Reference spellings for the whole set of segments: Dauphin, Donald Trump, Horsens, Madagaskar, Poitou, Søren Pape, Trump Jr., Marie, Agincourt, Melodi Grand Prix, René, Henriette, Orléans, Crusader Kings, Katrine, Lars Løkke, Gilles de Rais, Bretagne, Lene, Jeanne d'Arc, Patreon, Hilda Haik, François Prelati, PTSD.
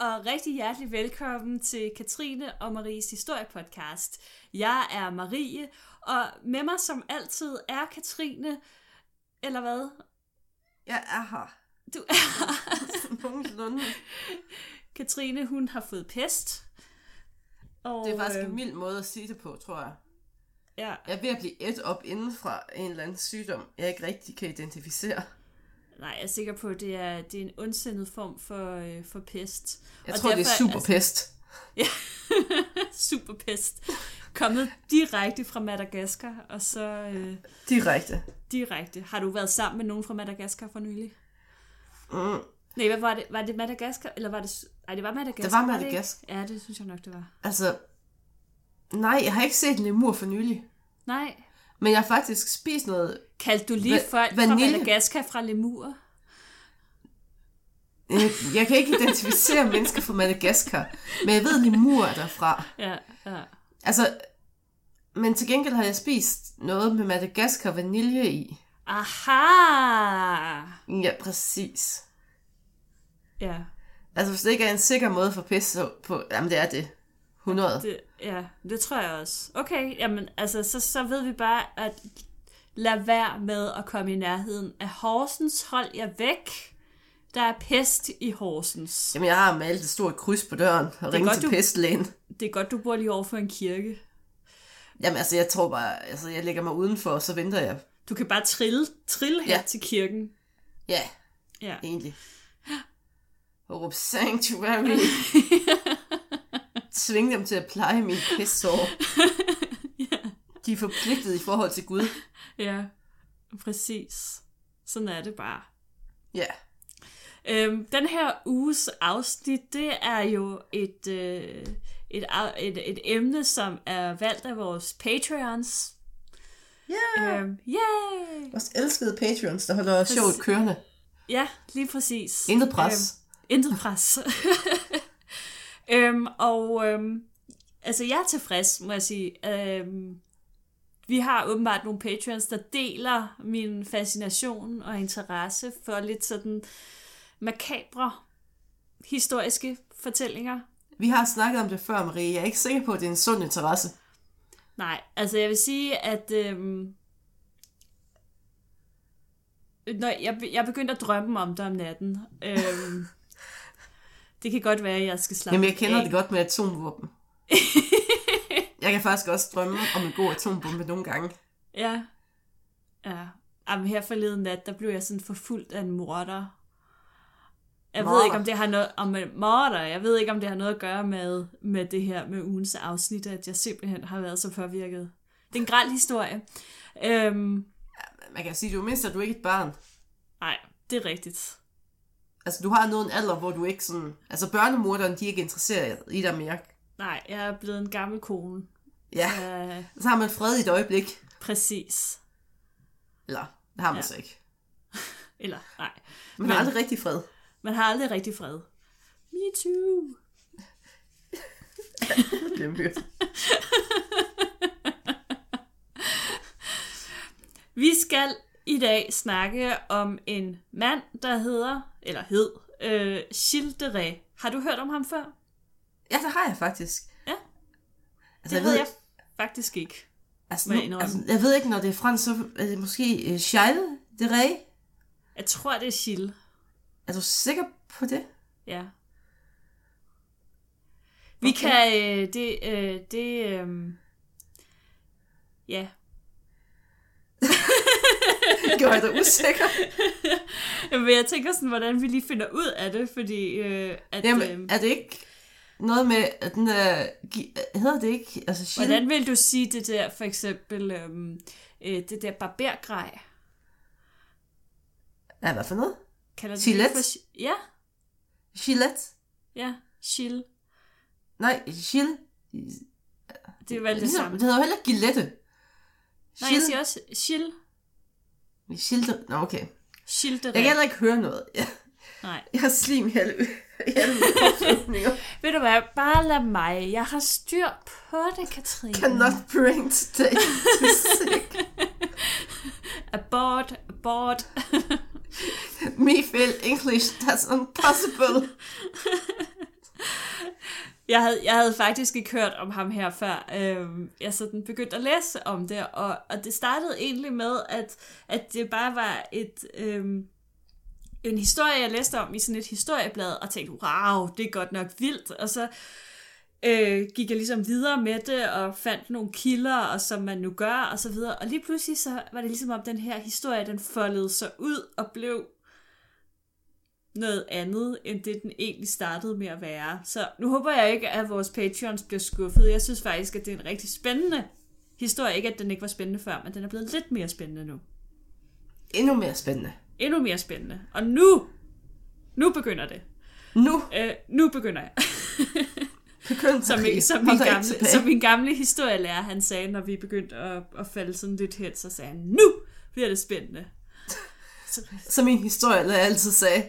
og rigtig hjertelig velkommen til Katrine og Maries historiepodcast. Jeg er Marie, og med mig som altid er Katrine, eller hvad? Jeg er her. Du er her. Katrine, hun har fået pest. Og det er faktisk en mild måde at sige det på, tror jeg. Ja. Jeg er ved at blive ædt op inden fra en eller anden sygdom, jeg ikke rigtig kan identificere. Nej, jeg er sikker på, at det er en ondsindet form for pest. Jeg tror, derfor, det er superpest. Altså, ja, superpest. Kommet direkte fra Madagaskar, og så... Direkte. Har du været sammen med nogen fra Madagaskar for nylig? Mm. Nej, hvad var det? Var det Madagaskar, eller var det... Nej, det var Madagaskar. Det var Madagaskar. Ja, det synes jeg nok, det var. Altså, nej, jeg har ikke set en lemur for nylig. Nej. Men jeg har faktisk spist noget... Kaldte du lige folk fra Madagaskar fra lemurer? Jeg kan ikke identificere mennesker fra Madagaskar, men jeg ved lemurer derfra. Ja. Altså, men til gengæld har jeg spist noget med Madagaskar vanilje i. Aha! Ja, præcis. Ja. Altså, hvis det ikke er en sikker måde for pisse på... Jamen, det er det. 100. Det tror jeg også. Okay, jamen, altså, så ved vi bare, at... Lad være med at komme i nærheden af Horsens. Hold jer væk. Der er pest i Horsens. Jamen, jeg har malet et stort kryds på døren og ringet til pestlægen. Det er godt, du bor lige over for en kirke. Jamen, altså, jeg tror bare, altså, jeg lægger mig udenfor, og så venter jeg. Du kan bare trille her til kirken. Ja, egentlig. Og råbe sanctuary. Tving dem til at pleje mine pestsår. De er forpligtet i forhold til Gud. Ja, præcis. Sådan er det bare. Ja. Den her uges afsnit, det er jo et emne, som er valgt af vores Patreons. Yeah. Yay! Vores elskede Patreons, der holder sjovt kørende. Ja, lige præcis. Intet pres. Og altså, jeg er tilfreds, må jeg sige. Vi har åbenbart nogle Patreons, der deler min fascination og interesse for lidt sådan makabre historiske fortællinger. Vi har snakket om det før, Marie. Jeg er ikke sikker på, at det er en sund interesse. Nej, altså jeg vil sige, at jeg begyndte at drømme om det om natten. Det kan godt være, at jeg skal slappe af. Jamen jeg kender det godt med atomvåben. Jeg kan faktisk også drømme om en god atombombe nogle gange. Ja. Jamen, her forleden nat, der blev jeg sådan forfulgt af en morder. Jeg ved ikke, om det har noget at gøre med det her med ugens afsnit, at jeg simpelthen har været så påvirket. Det er en grel historie. Man kan sige, du mister du ikke et barn. Nej, det er rigtigt. Altså, du har nået en alder, hvor du ikke sådan... Altså, børnemorderen, de er ikke interesseret i dig mere. Nej, jeg er blevet en gammel kone. Ja, så har man fred i et øjeblik. Præcis. Eller, det har man så ikke. Eller, nej. Man har aldrig rigtig fred. Me too. Det er mødt. Vi skal i dag snakke om en mand, der hed Gilles de Rais. Har du hørt om ham før? Ja, det har jeg faktisk. Ja, altså, jeg faktisk ikke. Altså, jeg ved ikke, når det er fransk, så er det måske Gilles de Rais. Jeg tror, det er Gilles. Er du sikker på det? Ja. Vi kan... ja. Gjorde jeg dig usikker? Men jeg tænker sådan, hvordan vi lige finder ud af det, fordi... Jamen, er det ikke... Noget med, at den hedder det ikke? Altså, Gilles. Hvordan vil du sige det der, for eksempel, det der barbergrej? Ja, hvad for noget? Gilles? Ja. Gilles? Ja, Gilles. Nej, Gilles. Det er vel det samme. Det hedder jo heller ikke Gillette. Nej, jeg siger også Gilles. Gilles, nå okay. Gilles de Rais. Jeg kan heller ikke høre noget. Nej. Jeg har slim i alle øjeblikninger. Ved du hvad, bare lad mig. Jeg har styr på det, Katrine. Cannot bring today to sick. Abort. Me feel English, that's impossible. Jeg havde faktisk ikke hørt om ham her før. Jeg sådan begyndte at læse om det, og det startede egentlig med, at det bare var en historie, jeg læste om i sådan et historieblad, og tænkte, wow, det er godt nok vildt. Og så gik jeg ligesom videre med det, og fandt nogle kilder, og som man nu gør, og så videre. Og lige pludselig så var det ligesom om den her historie, den foldede sig ud og blev noget andet, end det den egentlig startede med at være. Så nu håber jeg ikke, at vores Patreons bliver skuffet. Jeg synes faktisk, at det er en rigtig spændende historie. Ikke at den ikke var spændende før, men den er blevet lidt mere spændende nu. Endnu mere spændende. Endnu mere spændende. Og nu begynder det. Nu begynder jeg. Som min gamle historielærer, han sagde, når vi begyndte at falde sådan lidt hen, så sagde han, nu bliver det spændende. Som min historielærer altid sagde,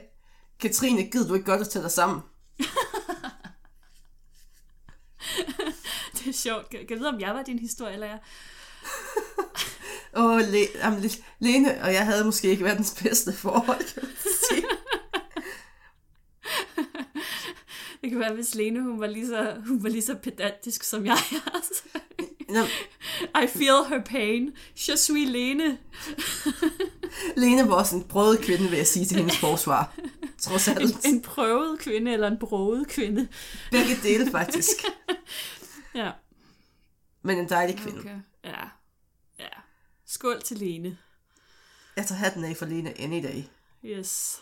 Katrine, gider du ikke godt at tage dig sammen? Det er sjovt. Kan du vide, om jeg var din historielærer? Lene og jeg havde måske ikke verdens bedste forhold, kan man sige. Det kan være, hvis Lene, hun var lige så pedantisk som jeg er. Altså. I feel her pain. Je suis Lene. Lene var også en brødet kvinde, vil jeg sige til hendes forsvar. Trods alt. En prøvet kvinde eller en broget kvinde. Begge dele, faktisk. Ja. Men en dejlig kvinde. Okay. Ja. Ja. Skål til Lene. Jeg tager hatten af for Lene any day. Yes.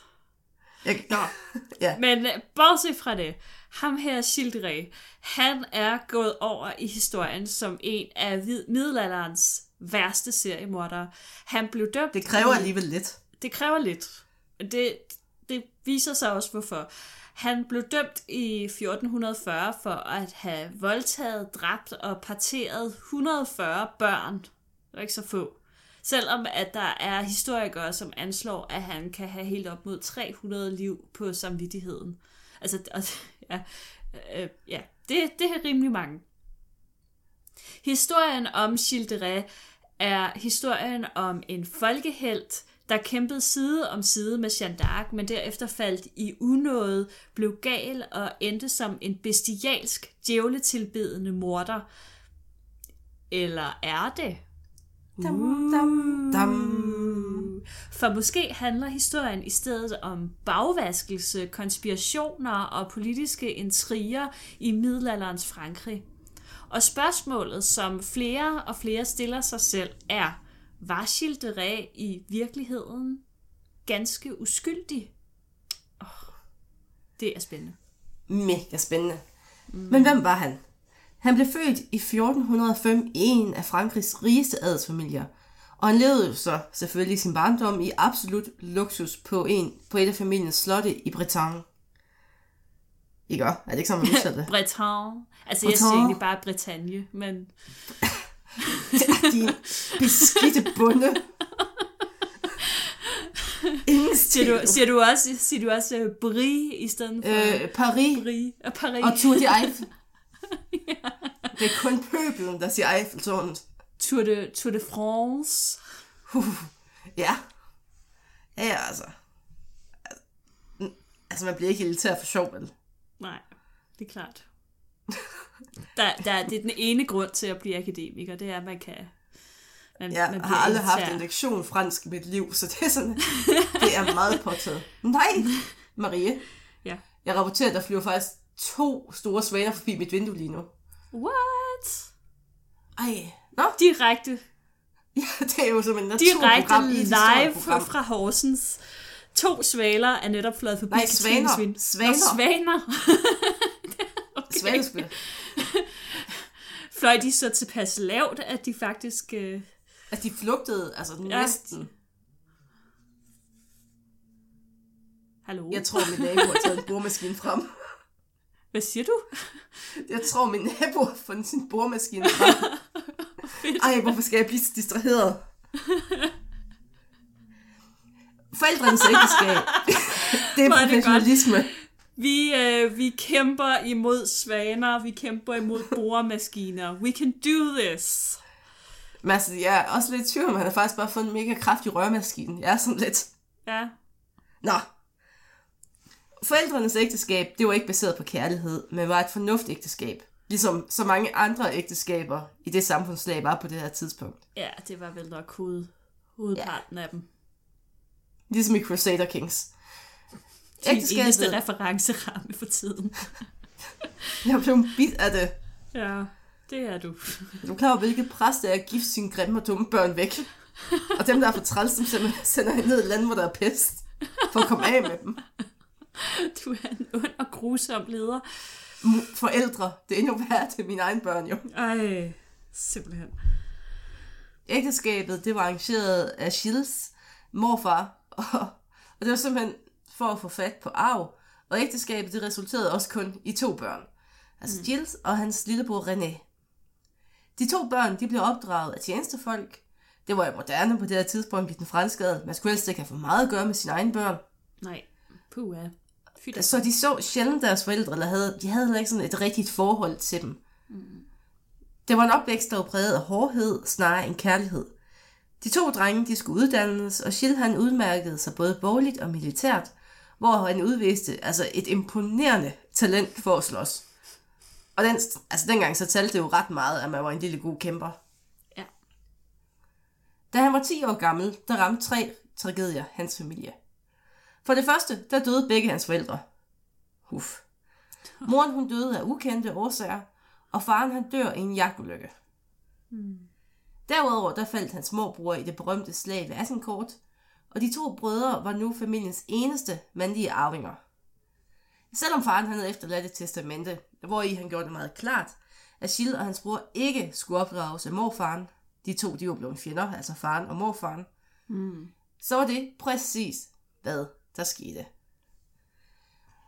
Ja. Men bortset fra det, ham her Gilles de Rais, han er gået over i historien som en af middelalderens værste seriemordere. Han blev dømt. Det kræver alligevel lidt. Det kræver lidt. Det viser sig også hvorfor. Han blev dømt i 1440 for at have voldtaget, dræbt og parteret 140 børn. Det er ikke så få. Selvom at der er historikere, som anslår, at han kan have helt op mod 300 liv på samvittigheden. Altså, det er rimelig mange. Historien om Gilles de Rais er historien om en folkehelt, der kæmpede side om side med Jeanne d'Arc, men derefter faldt i unåde, blev gal og endte som en bestialsk, djævletilbedende morder. Eller er det? Dam, dam, dam. For måske handler historien i stedet om bagvaskelse, konspirationer og politiske intriger i middelalderens Frankrig. Og spørgsmålet, som flere og flere stiller sig selv, er, var Gilles de Rais i virkeligheden ganske uskyldig? Det er spændende. Mega spændende. Men hvem var han? Han blev født i 1405 i en af Frankrigs rigeste adelsfamilier, og han levede så selvfølgelig sin barndom i absolut luksus på et af familiens slotte i Bretagne. Ikke også? Er det ikke sådan, man udtaler det? Bretagne. Altså, Bretagne. Jeg siger egentlig bare Bretagne, men... Det er din beskidte bunde. Siger du også Brie i stedet for... Paris. Og Tour de Eiffel. Ja. Det er kun pøbelen, der siger Eiffeltårnet. Tour de France. Ja. Ja, altså. Altså, man bliver ikke irriteret for sjov, vel? Nej, det er klart. Det er den ene grund til at blive akademiker, det er, at man kan... Jeg har aldrig haft en lektion fransk i mit liv, så det er sådan, det er meget påtaget. Nej, Marie. Ja. Jeg rapporterer, der flyver faktisk 2 store svaner forbi mit vindue lige nu. What? Ej, nå? Direkte. Ja, det er jo som en naturprogram. Direkte live fra Horsens. 2 svaler er netop fløjet forbi Katrines vindue. Svaner. Okay. Svanespil. Fløj de så tilpas lavt, at de faktisk... At de flugtede, altså næsten... Hallo? Jeg tror, min nabo har taget en boremaskine frem. Hvad siger du? Jeg tror, min nabo har fundet sin boremaskine frem. Ej, hvorfor skal jeg blive så distraheret? Forældrenes ægteskab. Det er professionalisme. Vi kæmper imod svaner, vi kæmper imod boremaskiner. We can do this. Men altså, jeg er også lidt i tvivl, han har faktisk bare fået en mega kraftig rørmaskine. Jeg er sådan lidt... Ja. Nå. Forældrenes ægteskab, det var ikke baseret på kærlighed, men var et fornuftægteskab. Ligesom så mange andre ægteskaber i det samfundslag var på det her tidspunkt. Ja, det var vel nok hovedparten af dem. Ligesom i Crusader Kings. Ægteskabet... eneste referenceramme for tiden. Jeg blev en bid af det. Ja, det er du. Er du klar over, hvilket pres det er at gifte sine grimme og dumme børn væk? Og dem, der er for træls, dem sender hende ned i landet, hvor der er pest, for at komme af med dem. Du er en ond og grusom leder. Forældre. Det er endnu værre til mine egne børn, jo. Ej, simpelthen. Ægteskabet, det var arrangeret af Gilles morfar, og det var simpelthen for at få fat på arv, og ægteskabet, det resulterede også kun i 2 børn. Altså Gilles og hans lillebror René. De 2 børn, de blev opdraget af tjenestefolk. Det var jo moderne på det her tidspunkt i den franske adel. Man skulle helst ikke have for meget at gøre med sine egne børn. Nej, puha. Så de så sjældent deres forældre, eller de havde heller ikke sådan et rigtigt forhold til dem. Mm. Det var en opvækst, der var præget af hårdhed, snarere end kærlighed. De 2 drenge, de skulle uddannes, og Gilles, han udmærkede sig både bogligt og militært, hvor han udviste et imponerende talent for at slås. Og dengang så talte det jo ret meget, at man var en lille god kæmper. Ja. Da han var 10 år gammel, der ramte 3 tragedier hans familie. For det første, der døde begge hans forældre. Uff. Moren, hun døde af ukendte årsager, og faren, han dør i en jagtulykke. Mm. Derudover, der faldt hans morbror i det berømte slag ved Agincourt, og de 2 brødre var nu familiens eneste mandlige arvinger. Selvom faren, han havde efterladt et testamente, hvori han gjorde det meget klart, at Gilles og hans bror ikke skulle opdrages af morfaren, de 2, de var blevet fjender, altså faren og morfaren, så var det præcis, hvad der skete.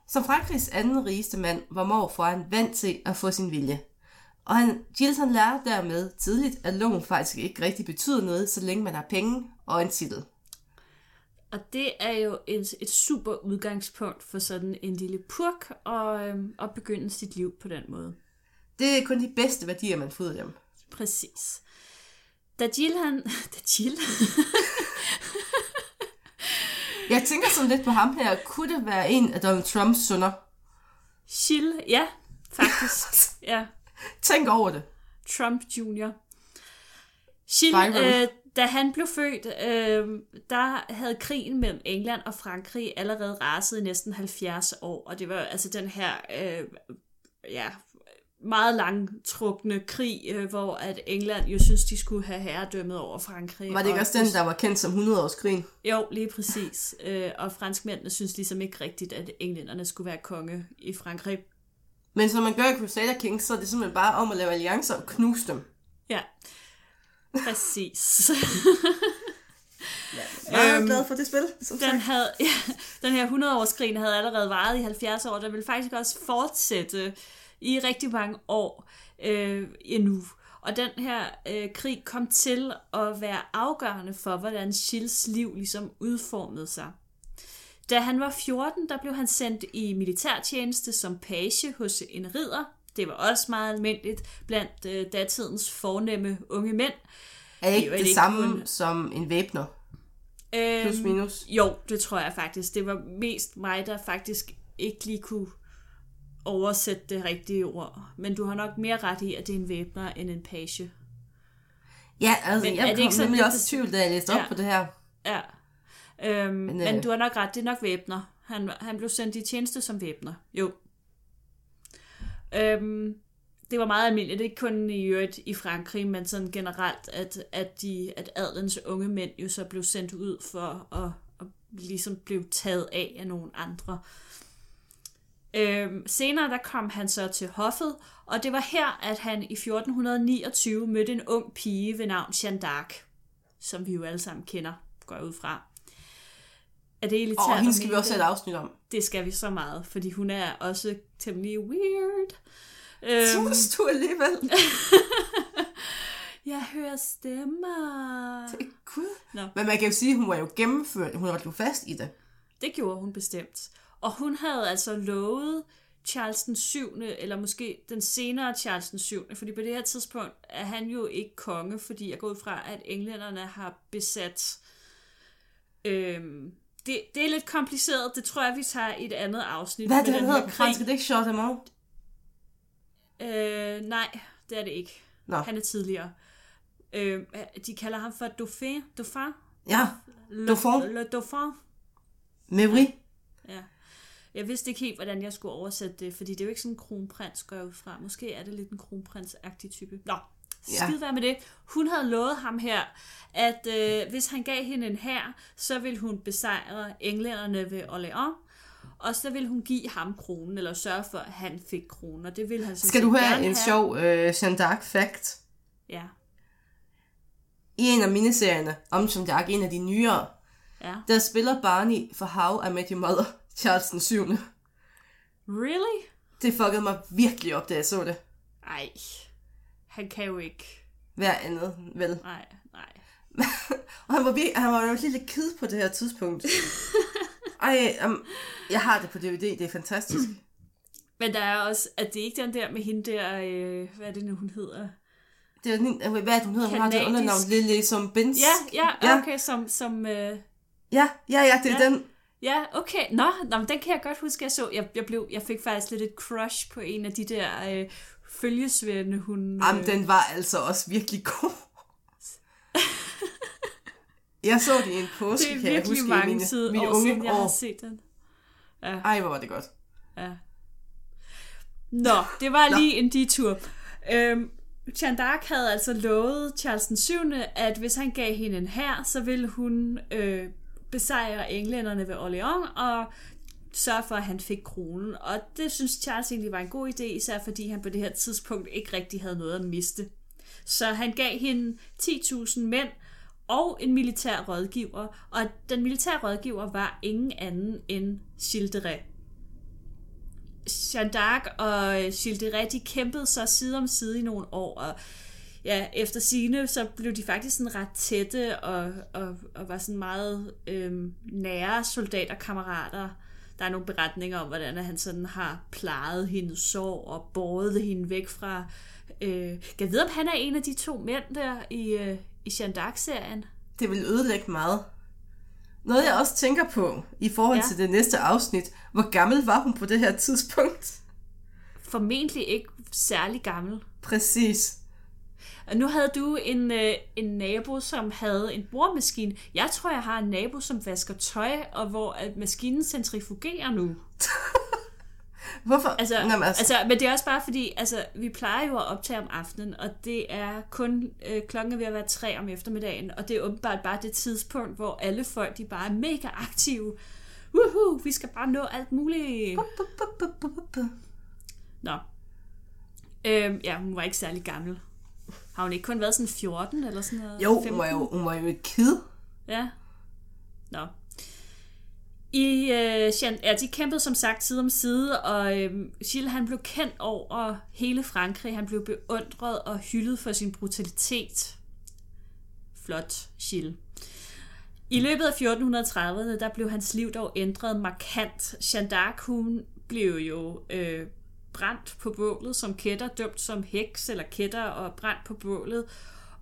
Som Frankrigs anden rigeste mand var morfaren vant til at få sin vilje. Og Gilles, han lærte dermed tidligt, at loven faktisk ikke rigtig betyder noget, så længe man har penge og en titel. Og det er jo et super udgangspunkt for sådan en lille purk og begynde sit liv på den måde. Det er kun de bedste værdier, man får ud af dem. Præcis. Jeg tænker sådan lidt på ham her. Kunne det være en af Donald Trumps sønner? Gilles, ja, faktisk. Ja. Tænk over det. Trump Jr. Gilles, da han blev født, der havde krigen mellem England og Frankrig allerede raset i næsten 70 år. Og det var altså den her meget langtrukne krig, hvor at England jo synes, de skulle have herredømmet over Frankrig. Var det ikke også den, der var kendt som 100-årskrigen? Jo, lige præcis. Og franskmændene synes ligesom ikke rigtigt, at englænderne skulle være konge i Frankrig. Men som man gør i Crusader Kings, så er det simpelthen bare om at lave alliancer og knuse dem. Ja, præcis. Jeg er glad for det spil. Den her 100-årskrigen havde allerede varet i 70 år, der ville faktisk også fortsætte i rigtig mange år endnu. Og den her krig kom til at være afgørende for, hvordan Gilles liv ligesom udformede sig. Da han var 14, der blev han sendt i militærtjeneste som page hos en ridder. Det var også meget almindeligt blandt datidens fornemme unge mænd. Er ikke det ikke samme som en væbner? Plus minus? Jo, det tror jeg faktisk. Det var mest mig, der faktisk ikke lige kunne oversætte det rigtige ord. Men du har nok mere ret i, at det er en væbner end en page. Ja, altså men jeg kom nemlig også tvivl, da jeg læste op på det her. Ja, men du har nok ret, det er nok væbner. Han blev sendt i tjeneste som væbner. Jo. Det var meget almindeligt, ikke kun i Frankrig, men sådan generelt, at adelens unge mænd jo så blev sendt ud for at ligesom blive taget af nogle andre. Senere der kom han så til hoffet, og det var her, at han i 1429 mødte en ung pige ved navn Jeanne d'Arc, som vi jo alle sammen kender, går jeg ud fra. Hende skal vi også have et afsnit om. Det skal vi så meget, fordi hun er også temmelig weird. Synes du alligevel? Jeg hører stemmer. Det er Gud. No. Men man kan jo sige, at hun var jo gennemført, hun holdt jo fast i det. Det gjorde hun bestemt. Og hun havde altså lovet Charles den 7., eller måske den senere Charles den 7., fordi på det her tidspunkt er han jo ikke konge, fordi jeg går ud fra, at englænderne har besat Det er lidt kompliceret. Det tror jeg, vi tager i et andet afsnit. Hvad er det, hedder på fransk? Det er ikke shot amount? Nej, det er det ikke. No. Han er tidligere. De kalder ham for Dauphin. Dauphin? Ja, Dauphin. Le Dauphin. Mais oui. Ja. Jeg vidste ikke helt, hvordan jeg skulle oversætte det, fordi det er jo ikke sådan en kronprins, går jeg ud fra. Måske er det lidt en kronprins-agtig type. Nå, skide være med det. Hun havde lovet ham her, at hvis han gav hende en hær, så ville hun besejre englænderne ved Orléans, og så ville hun give ham kronen, eller sørge for, at han fik kronen. Og det ville han. Skal du have en sjov Jeanne d'Arc fact? Ja. I en af miniserierne om Jeanne d'Arc, en af de nyere, der spiller Barney for How I Met Your Mother, Charles VII. Really? Det fuckede mig virkelig op, da jeg så det. Ej, han kan jo ikke være andet, vel? Nej. Og han var jo lidt ked på det her tidspunkt. Ej, jeg har det på DVD, det er fantastisk. Men der er også, at det ikke den der med hende der, hvad er det nu, hun hedder? Det er den, hvad er det, hun hedder? Kanadisk. Hun har det undernavn Lille som Bins. Ja, okay, som Ja, det er den. Ja, okay. Nå, den kan jeg godt huske, jeg så. Jeg fik faktisk lidt et crush på en af de der følgesvende, hun... Jamen, den var altså også virkelig god. Jeg så det i en påske, kan jeg huske, i mine unge år. Siden, jeg har set den. Ja. Ej, hvor var det godt. Ja. Nå, det var lige en detur. Jeanne d'Arc havde altså lovet Charles 7., at hvis han gav hende en hær, så ville hun... besejrer englænderne ved Orléans og sørger for, at han fik kronen. Og det synes Charles egentlig var en god idé, især fordi han på det her tidspunkt ikke rigtig havde noget at miste. Så han gav hende 10.000 mænd og en militær rådgiver, og den militære rådgiver var ingen anden end Gilles de Rais. Jeanne d'Arc og Gilles de Rais, de kæmpede så side om side i nogle år, og ja, efter sigende, så blev de faktisk sådan ret tætte og var sådan meget nære soldaterkammerater. Der er nogle beretninger om, hvordan han sådan har plejet hendes sorg og båret hende væk fra... Jeg ved, om han er en af de to mænd der i Jeanne d'Arc-serien. Det vil ødelægge meget. Noget, jeg også tænker på i forhold til det næste afsnit, hvor gammel var hun på det her tidspunkt? Formentlig ikke særlig gammel. Præcis. Og nu havde du en nabo, som havde en boremaskine. Jeg tror, jeg har en nabo, som vasker tøj, og hvor maskinen centrifugerer nu. Hvorfor? Altså, men det er også bare fordi, altså, vi plejer jo at optage om aftenen, og det er kun klokken er ved at være 3 om eftermiddagen, og det er åbenbart bare det tidspunkt, hvor alle folk de bare er mega aktive. Woohoo, vi skal bare nå alt muligt. Nå. Ja, hun var ikke særlig gammel. Har hun ikke kun været sådan 14 eller sådan noget? Jo, 15? Hun var jo et kid. Ja. Nå. De kæmpede som sagt side om side, og Gilles han blev kendt over hele Frankrig. Han blev beundret og hyldet for sin brutalitet. Flot, Gilles. I løbet af 1430'erne, der blev hans liv dog ændret markant. Jeanne d'Arc, hun blev jo... brændt på bålet som kætter, dømt som heks eller kætter og brændt på bålet.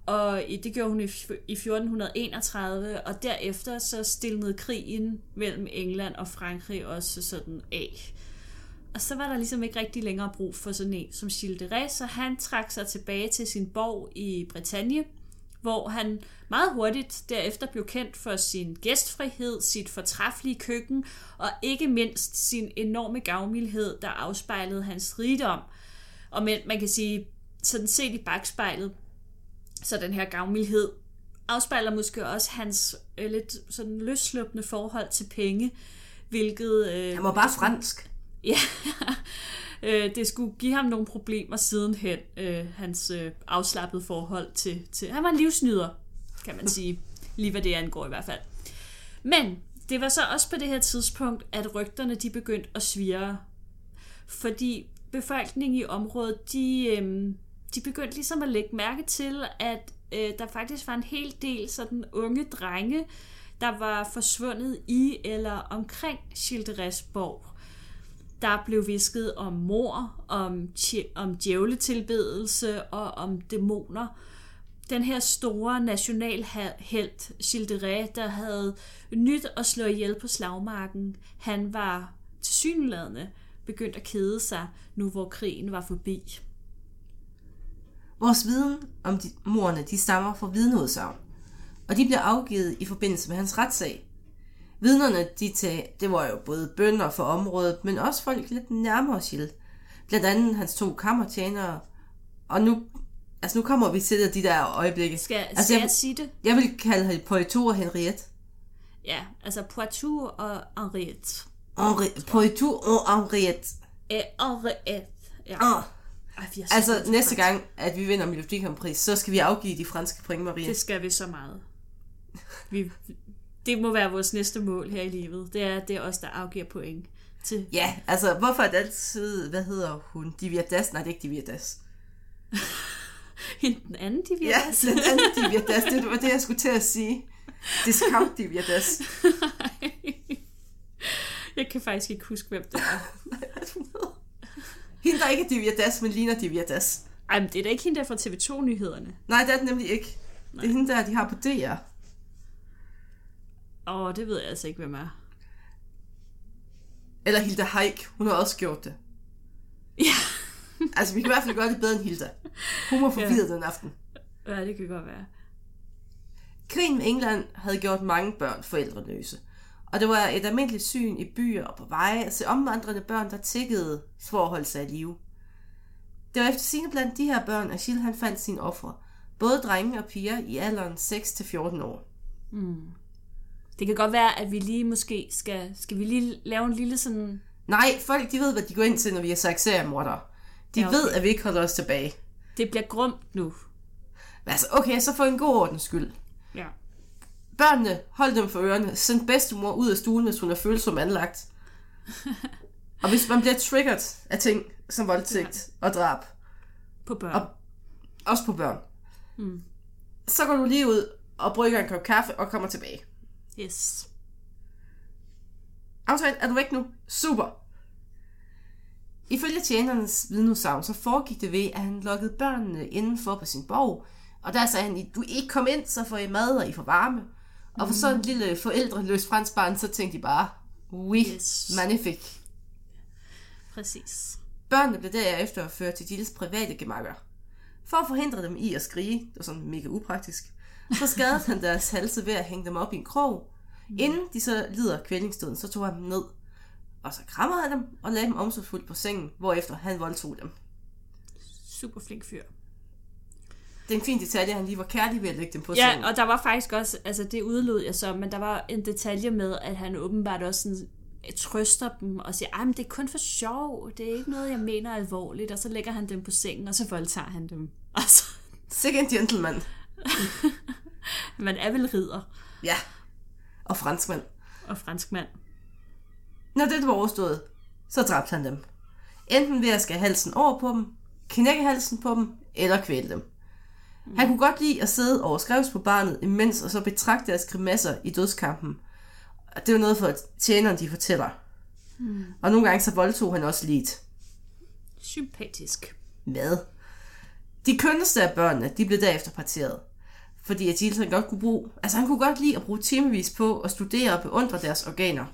Og det gjorde hun i 1431, og derefter så stilnede krigen mellem England og Frankrig også sådan af. Og så var der ligesom ikke rigtig længere brug for sådan en som Gilles de Rais, så han trak sig tilbage til sin borg i Bretagne, hvor han meget hurtigt derefter blev kendt for sin gæstfrihed, sit fortræffelige køkken og ikke mindst sin enorme gavmildhed, der afspejlede hans rigdom. Og men man kan sige, sådan set i bagspejlet, så den her gavmildhed afspejler måske også hans lidt sådan løsslupne forhold til penge, hvilket... Han var bare fransk. Ja, det skulle give ham nogle problemer sidenhen, hans afslappede forhold til... Han var en livsnyder, kan man sige. Lige hvad det angår i hvert fald. Men det var så også på det her tidspunkt, at rygterne de begyndte at svirre. Fordi befolkningen i området, de begyndte ligesom at lægge mærke til, at der faktisk var en hel del sådan unge drenge, der var forsvundet i eller omkring Gilles de Rais borg. Der blev visket om mord, om djævletilbedelse og om dæmoner. den her store nationalhelt, Gilles de Rais, der havde nyt at slå ihjel på slagmarken, han var tilsyneladende begyndt at kede sig, nu hvor krigen var forbi. Vores viden om de mordene, de stammer fra vidneudsagn, og de bliver afgivet i forbindelse med hans retssag. Vidnerne, det var jo både bønder for området, men også folk lidt nærmere Gilles. Blandt andet hans 2 kammertjenere, og nu kommer vi til de der øjeblikke. Skal jeg sige det? Jeg vil kalde ham Poitou og Henriette. Ja, altså Poitou og Henriette. Poitou og Henriette. Henriette, ja. Altså næste gang, at vi vinder Melodi Grand Prix, så skal vi afgive de franske point, Maria. Det skal vi så meget. Det må være vores næste mål her i livet. Det er os, der afgiver point til. Ja, altså hvorfor er det altid, hvad hedder hun? Diviadas? Nej, det er ikke Diviadas. Den anden Diviadas? Ja, den anden Diviadas. Det var det, jeg skulle til at sige. Discount Diviadas. Jeg kan faktisk ikke huske, hvem det er. Hende, der ikke er Diviadas, men ligner Diviadas. Ej, men det er da ikke hende der fra TV2-nyhederne. Nej, det er det nemlig ikke. Nej. Det er hende der, de har på DR. Åh, det ved jeg altså ikke, hvem er. Eller Hilda Haik, hun har også gjort det. Ja. Altså, vi kan i hvert fald gøre det bedre end Hilda. Hun var forvirret den aften. Ja, det kan godt være. Krigen med England havde gjort mange børn forældreløse. Og det var et almindeligt syn i byer og på veje at se omvandrende børn, der tikkede for at holde sig i live. Det var eftersigende blandt de her børn, at Gilles han fandt sine ofre. Både drenge og piger i alderen 6-14 år. Mm. Det kan godt være, at vi lige måske skal vi lige lave en lille sådan... Nej, folk de ved, hvad de går ind til, når vi har sagt seriemordere. De ved, at vi ikke holder os tilbage. Det bliver grumt nu. Men altså, okay, så for en god ordens skyld. Ja. Børnene, hold dem for ørerne. Send bedstemor ud af stuen, hvis hun er følsom anlagt. Og hvis man bliver triggered af ting som voldtægt og drab. På børn. Og også på børn. Mm. Så går du lige ud og brygger en kop kaffe og kommer tilbage. Yes. Aftalt, er du væk nu? Super. Ifølge tjenernes vidneudsagn, så foregik det ved, at han lokkede børnene indenfor på sin borg. Og der sagde han, du ikke kom ind, så får I mad, og I får varme. Og for sådan en lille forældreløs fransk barn, så tænkte de bare, oui, yes. Magnifique. Præcis. Børnene blev derefter ført til Gilles private gemakker. For at forhindre dem i at skrige, det var sådan mega upraktisk, så skadede han deres halse ved at hænge dem op i en krog. Inden de så lider kvælningsdøden, så tog han dem ned. Og så krammede han dem og lagde dem omsorgsfuldt på sengen, hvorefter han voldtog dem. Super flink fyr. Det er en fin detalje, han lige var kærlig ved at lægge dem på sengen. Ja, og der var faktisk også, altså det udlod jeg så, men der var en detalje med, at han åbenbart også sådan trøster dem og siger, ej, men det er kun for sjov, det er ikke noget, jeg mener alvorligt, og så lægger han dem på sengen, og så voldtager han dem. Altså. Sikke en gentleman. Man er vel ridder. Ja, og franskmand. Når det var overstået, så dræbte han dem. Enten ved at skære halsen over på dem, knække halsen på dem, eller kvæle dem. Han kunne godt lide at sidde og skrives på barnet imens, og så betragte deres grimasser i dødskampen. Og det var noget for tjeneren, de fortæller. Mm. Og nogle gange så voldtog han også lidt. Sympatisk. Hvad? De kønneste af børnene, de blev derefter parteret. Fordi at Gilles godt kunne bruge... Altså han kunne godt lide at bruge timevis på at studere og beundre deres organer.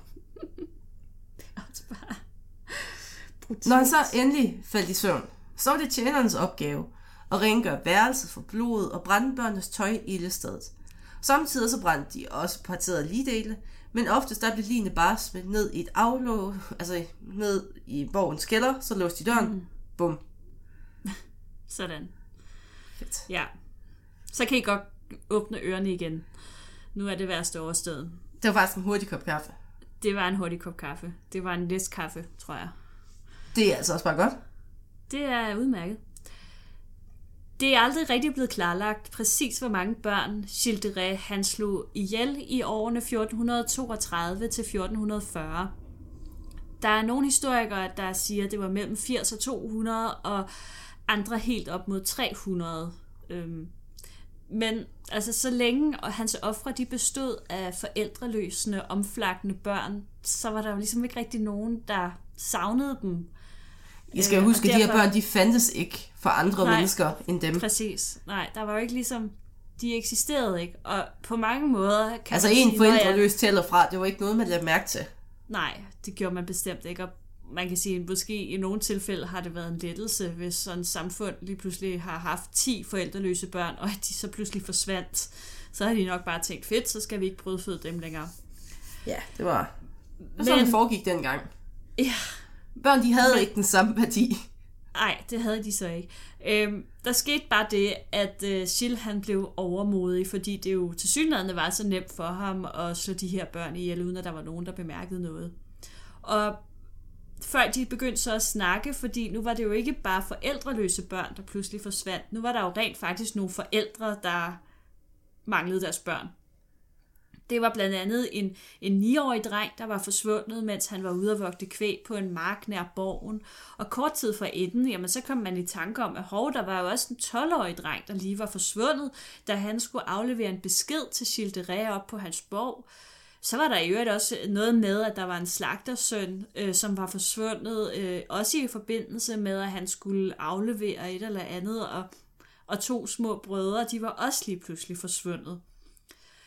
Når han så endelig faldt i søvn, så var det tjenerens opgave og rengøre værelset for blodet og brænde børnenes tøj i ildestedet. Samtidig så brændte de også parterede ligdele, men oftest der blev ligene bare smidt ned i et aflåg, altså ned i borgens kælder, så låste de døren. Mm. Bum. Sådan. Fedt. Ja. Så kan I godt åbne ørerne igen. Nu er det værste overstået. Det var faktisk en hurtig kop kaffe. Det var en næstkaffe, tror jeg. Det er altså også bare godt. Det er udmærket. Det er aldrig rigtig blevet klarlagt, præcis hvor mange børn Gilles de Rais han slog ihjel i årene 1432-1440. Der er nogle historikere, der siger, at det var mellem 80 og 200, og andre helt op mod 300. Men altså, så længe hans ofre de bestod af forældreløsende, omflakkende børn, så var der jo ligesom ikke rigtig nogen, der savnede dem. I skal huske, at de her børn, de fandtes ikke for andre mennesker end dem. Præcis. Nej, der var jo ikke ligesom de eksisterede ikke, og på mange måder... Kan altså en sige, forældreløs tæller fra, det var ikke noget, man lagde mærke til. Nej, det gjorde man bestemt ikke, og man kan sige, at måske i nogle tilfælde har det været en lettelse, hvis sådan et samfund lige pludselig har haft 10 forældreløse børn, og at de så pludselig forsvandt. Så havde de nok bare tænkt, fedt, så skal vi ikke brødføde dem længere. Ja, det var... Men, sådan det foregik dengang. Ja. Børn, de havde ikke den samme værdi. Nej, det havde de så ikke. Der skete bare det, at Gilles han blev overmodig, fordi det jo tilsyneladende var så nemt for ham at slå de her børn ihjel, uden at der var nogen, der bemærkede noget. Og folk de begyndte så at snakke, fordi nu var det jo ikke bare forældreløse børn, der pludselig forsvandt. Nu var der jo rent faktisk nogle forældre, der manglede deres børn. Det var blandt andet en 9-årig dreng, der var forsvundet, mens han var ude at vogte kvæg på en mark nær borgen. Og kort tid fra enden, jamen så kom man i tanke om, at der var jo også en 12-årig dreng, der lige var forsvundet, da han skulle aflevere en besked til Gilles de Rais op på hans borg. Så var der i øvrigt også noget med, at der var en slagtersøn, som var forsvundet, også i forbindelse med, at han skulle aflevere et eller andet, og 2 små brødre, de var også lige pludselig forsvundet.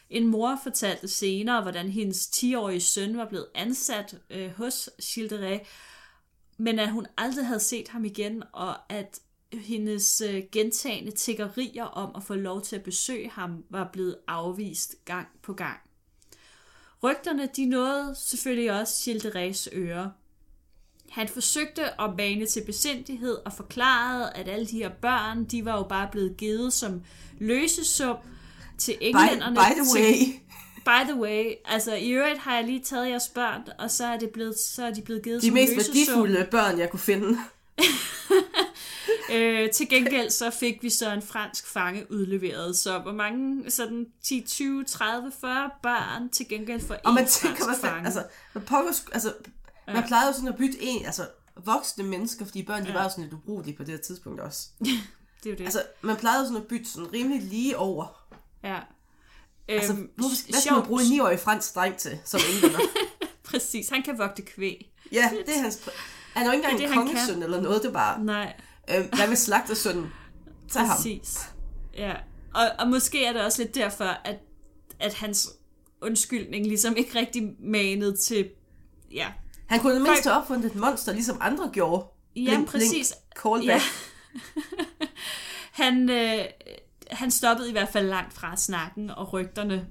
En mor fortalte senere, hvordan hendes 10-årige søn var blevet ansat hos Gilles de Rais, men at hun aldrig havde set ham igen, og at hendes gentagne tiggerier om at få lov til at besøge ham var blevet afvist gang på gang. Rygterne de nåede selvfølgelig også Gilles de Rais' ører. Han forsøgte at mane til besindighed og forklarede, at alle de her børn de var jo bare blevet givet som løsesum, til englænderne. By the way, altså i øvrigt har jeg lige taget jeres børn, og så er de blevet givet som løsesum. De mest værdifulde børn, jeg kunne finde. Til gengæld så fik vi så en fransk fange udleveret, så hvor mange sådan 10, 20, 30 40 børn til gengæld for en fransk fange. Man plejede jo sådan at bytte en, altså voksne mennesker, fordi børn de var jo sådan lidt ubrugelige på det her tidspunkt også. Det er jo det. Altså man plejede jo sådan at bytte sådan rimelig lige over. Ja. Altså, hvad skal man bruge en 9-årig fransk dreng til, som englænder? Præcis, han kan vogte kvæg. Ja, det er hans... Han er jo ikke engang en kongesøn eller noget, det bare... Nej. Hvad med slagtersønnen? Tag ham. Præcis, ja. Og måske er det også lidt derfor, at hans undskyldning ligesom ikke rigtig manede til... Ja. Han kunne mindst have opfundet et monster, ligesom andre gjorde. Ja, præcis. Callback. Ja. Han stoppede i hvert fald langt fra snakken og rygterne.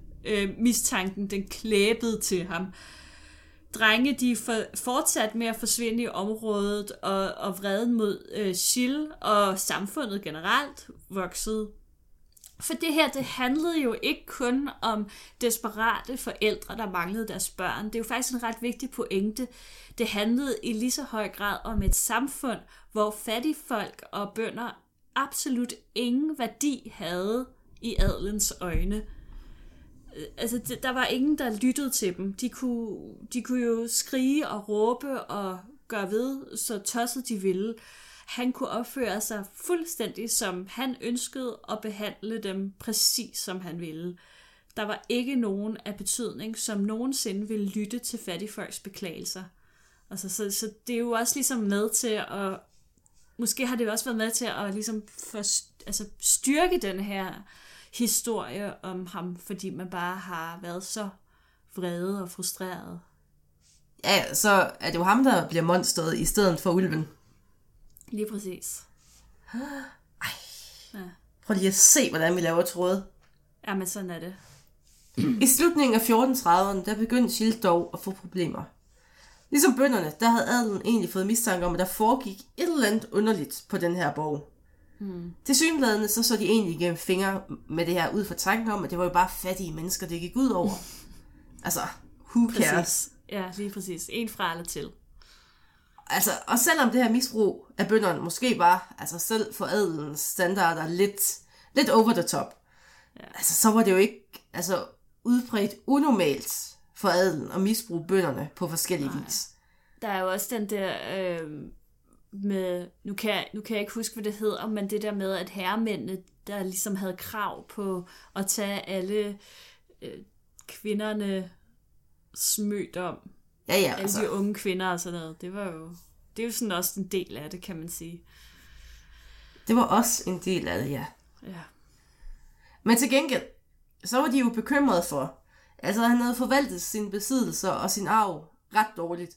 Mistanken, den klæbede til ham. Drenge, de fortsatte med at forsvinde i området, og vreden mod Gilles og samfundet generelt voksede. For det her, det handlede jo ikke kun om desperate forældre, der manglede deres børn. Det er jo faktisk en ret vigtig pointe. Det handlede i lige så høj grad om et samfund, hvor fattigfolk og bønder absolut ingen værdi havde i adelens øjne. Altså, der var ingen, der lyttede til dem. De kunne jo skrige og råbe og gøre ved, så tosset de ville. Han kunne opføre sig fuldstændig, som han ønskede, og behandle dem præcis, som han ville. Der var ikke nogen af betydning, som nogensinde ville lytte til fattigfolks beklagelser. Altså, så det er jo også ligesom med til at... Måske har det også været med til at ligesom styrke den her historie om ham, fordi man bare har været så vrede og frustreret. Ja, så er det jo ham, der bliver monsteret i stedet for ulven. Lige præcis. Ej. Ja. Prøv lige at se, hvordan vi laver tråde. Jamen, sådan er det. I slutningen af 1430'erne, der begyndte Gilles dog at få problemer. Ligesom bønderne, der havde adelen egentlig fået mistanke om, at der foregik et eller andet underligt på den her borg. Tilsyneladende så de egentlig igennem fingre med det her ud fra tanken om, at det var jo bare fattige mennesker, det gik ud over. Altså, who cares? Præcis. Ja, lige præcis. En fra eller til. Altså, og selvom det her misbrug af bønderne måske var, altså selv for adelens standarder, lidt over the top, altså så var det jo ikke altså, udbredt unormalt for adelen og misbruge bønderne på forskellige vis. Der er jo også den der med, nu kan jeg ikke huske, hvad det hedder, men det der med, at herremændene, der ligesom havde krav på at tage alle kvinderne smødt om. Ja, alle altså. De unge kvinder og sådan noget. Det er jo sådan også en del af det, kan man sige. Det var også en del af det, ja. Men til gengæld, så var de jo bekymrede for, altså han havde forvaltet sine besiddelser og sin arv ret dårligt.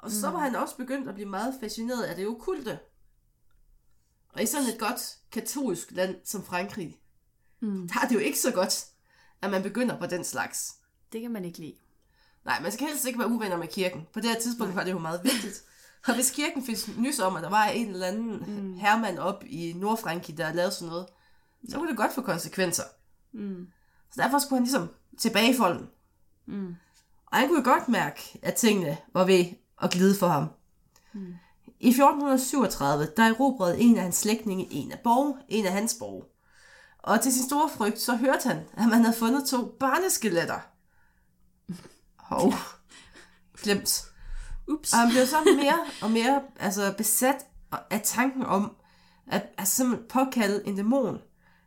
Og så var han også begyndt at blive meget fascineret af det okkulte. Og i sådan et godt katolsk land som Frankrig, der er det jo ikke så godt, at man begynder på den slags. Det kan man ikke lide. Nej, man skal helst ikke være uvenner med kirken. På det her tidspunkt var det jo meget vigtigt. Og hvis kirken fik nys om, at der var en eller anden herremand op i Nordfrankrig, der lavede sådan noget, så kunne det godt få konsekvenser. Så derfor skulle han ligesom tilbage i folden. Og han kunne jo godt mærke, at tingene var ved at glide for ham. I 1437, der erobrede en af hans slægtninge en af hans borge. Og til sin store frygt, så hørte han, at man havde fundet 2 barneskeletter. Glemt. Ups. Og han blev så mere og mere besat af tanken om at simpelthen påkalde en dæmon,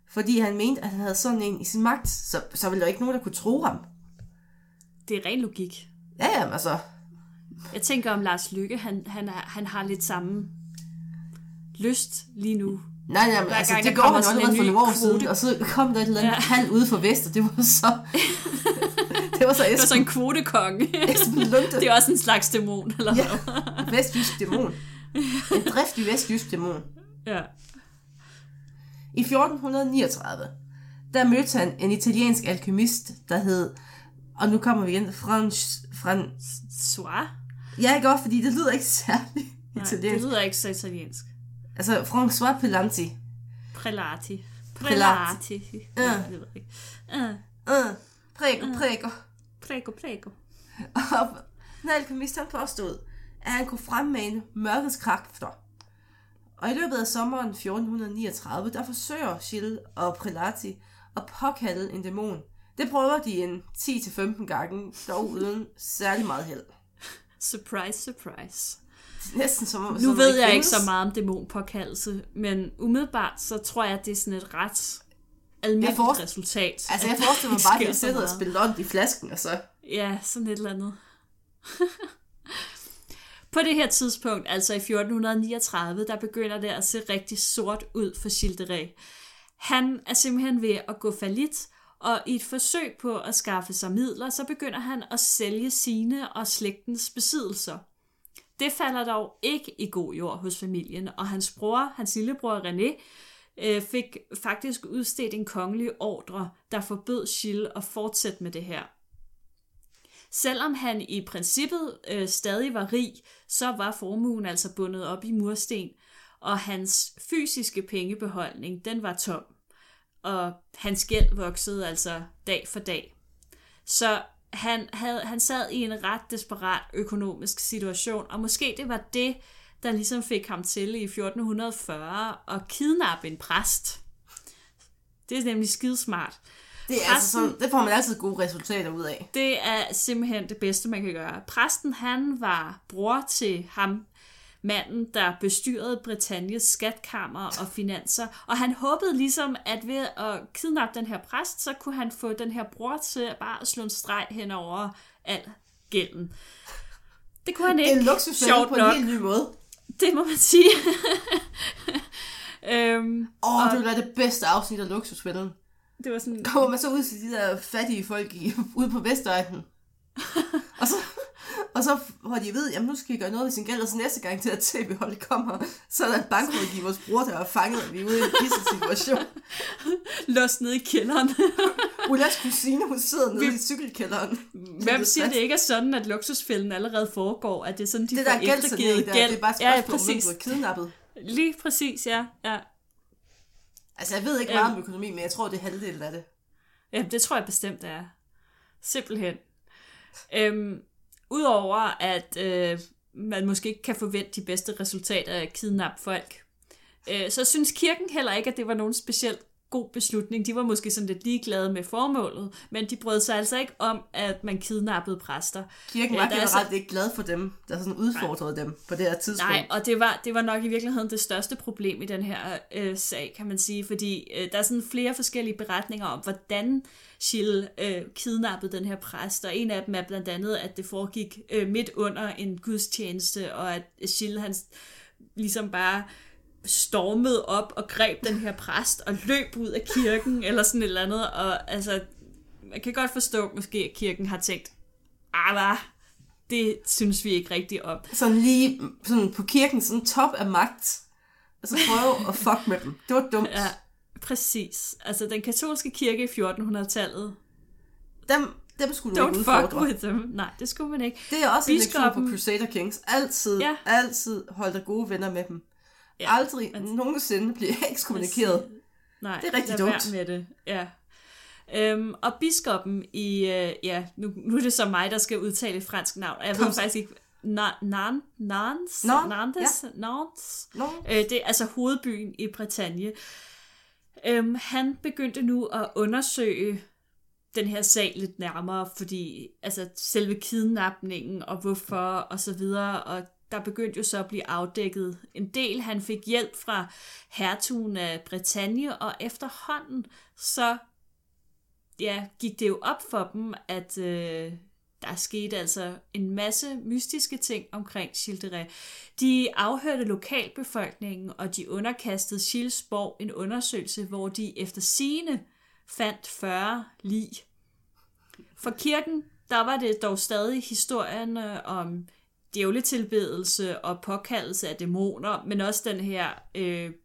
fordi han mente, at han havde sådan en i sin magt, så ville der ikke nogen, der kunne tro ham. Det er ren logik. Ja, altså. Jeg tænker om Lars Løkke, han har lidt samme lyst lige nu. Nej, men altså, det går han allerede for nogle år siden, og så kom der et eller andet halv ude for vest, og det var så... Det var så en kvotekonge. Det er også en slags dæmon, eller hvad? Vestjysk dæmon. En driftig vestjysk dæmon. Ja. I 1439, der mødte han en italiensk alkymist, der hed... Og nu kommer vi igen. François? Ja, ikke også, fordi det lyder ikke særlig italiensk. Nej, det lyder ikke så italiensk. Altså, François Prelati. Prelati. Ja, det ved jeg ikke. Prego. Og den alkymist, han påstod, at han kunne fremmane mørkets kræfter. Og i løbet af sommeren 1439, der forsøger Gilles og Prelati at påkalde en dæmon. Det prøver de en 10-15 gange, dog uden særlig meget held. Surprise, surprise. Næsten som, nu som ved jeg ikke så meget om dæmonpåkaldelse, men umiddelbart så tror jeg, at det er sådan et ret almindeligt resultat. Altså jeg forestiller mig bare, at de sidder og spiller rundt i flasken og så... Ja, sådan et eller andet. På det her tidspunkt, altså i 1439, der begynder det at se rigtig sort ud for Gilles de Rais. Han er simpelthen ved at gå fallit, og i et forsøg på at skaffe sig midler, så begynder han at sælge sine og slægtens besiddelser. Det falder dog ikke i god jord hos familien, og hans bror, hans lillebror René, fik faktisk udstedt en kongelig ordre, der forbød Gilles at fortsætte med det her. Selvom han i princippet stadig var rig, så var formuen altså bundet op i mursten, og hans fysiske pengebeholdning, den var tom. Og hans gæld voksede altså dag for dag. Så han sad i en ret desperat økonomisk situation, og måske det var det, der ligesom fik ham til i 1440 at kidnappe en præst. Det er nemlig skidesmart. Det får man altid gode resultater ud af. Det er simpelthen det bedste, man kan gøre. Præsten, han var bror til ham, manden, der bestyrede Britanniens skatkammer og finanser, og han håbede ligesom, at ved at kidnappe den her præst, så kunne han få den her bror til bare at slå en streg hen over al gælden. Det kunne han ikke. En luksusfælde på en helt ny måde. Det må man sige. Det var det bedste afsnit af luksusfælden. Det var sådan... Kommer man så ud til de der fattige folk ude på Vestegnen? Og så hvor de ved, jamen nu skal vi gøre noget ved sin gæld, og så næste gang til at tv-holdet kommer, så er der en bankrådgivers bror, der er fanget, og vi er ude i en gidselssituation. Låst nede i kælderen. Ullas kusine, hun sidder nede i cykelkælderen. Hvem siger det ikke er sådan, at luksusfælden allerede foregår, at det er sådan, de får eftergivet gæld? Det er bare spørgsmål, om bliver kidnappet. Lige præcis, ja. Altså jeg ved ikke meget om økonomi, men jeg tror, det er halvdelen af det. Jamen det tror jeg bestemt, det er. Simpelthen. Udover at man måske ikke kan forvente de bedste resultater af at kidnappe folk, så synes kirken heller ikke, at det var nogen specielt god beslutning. De var måske sådan lidt ligeglade med formålet, men de brød sig altså ikke om, at man kidnappede præster. Kirken var generelt ikke glad for dem, der sådan udfordrede dem på det her tidspunkt. Nej, og det var nok i virkeligheden det største problem i den her sag, kan man sige, fordi der er sådan flere forskellige beretninger om, hvordan Gilles kidnappede den her præst, og en af dem er blandt andet, at det foregik midt under en gudstjeneste, og at Gilles, han ligesom bare stormede op og greb den her præst og løb ud af kirken eller sådan et eller andet. Og altså, man kan godt forstå måske, at kirken har tænkt, ah, det synes vi ikke rigtigt om. Sådan lige sådan på kirken, sådan top af magt, og så prøve at fuck med dem. Det var dumt. Ja, præcis. Altså, den katolske kirke i 1400-tallet. Dem skulle man ikke udfordre. Don't fuck with them. Nej, det skulle man ikke. Det er også en lektion på Crusader Kings. Altid, ja. Altid hold dig gode venner med dem. Ja, aldrig nogensinde bliver ekskommunikeret. Nej, det er rigtig dumt. Med det. Ja. Og biskoppen i... nu er det så mig, der skal udtale et fransk navn. Jeg ved faktisk ikke... Nantes. Det er altså hovedbyen i Bretagne. Han begyndte nu at undersøge den her sag lidt nærmere, fordi altså selve kidnapningen og hvorfor og så videre, og der begyndte jo så at blive afdækket en del. Han fik hjælp fra hertugen af Bretagne, og efterhånden så gik det jo op for dem, at der skete altså en masse mystiske ting omkring Gilles de Rais. De afhørte lokalbefolkningen, og de underkastede Gilles borg en undersøgelse, hvor de efter sigende fandt 40 lig. For kirken, der var det dog stadig historien om djævletilbedelse og påkaldelse af dæmoner, men også den her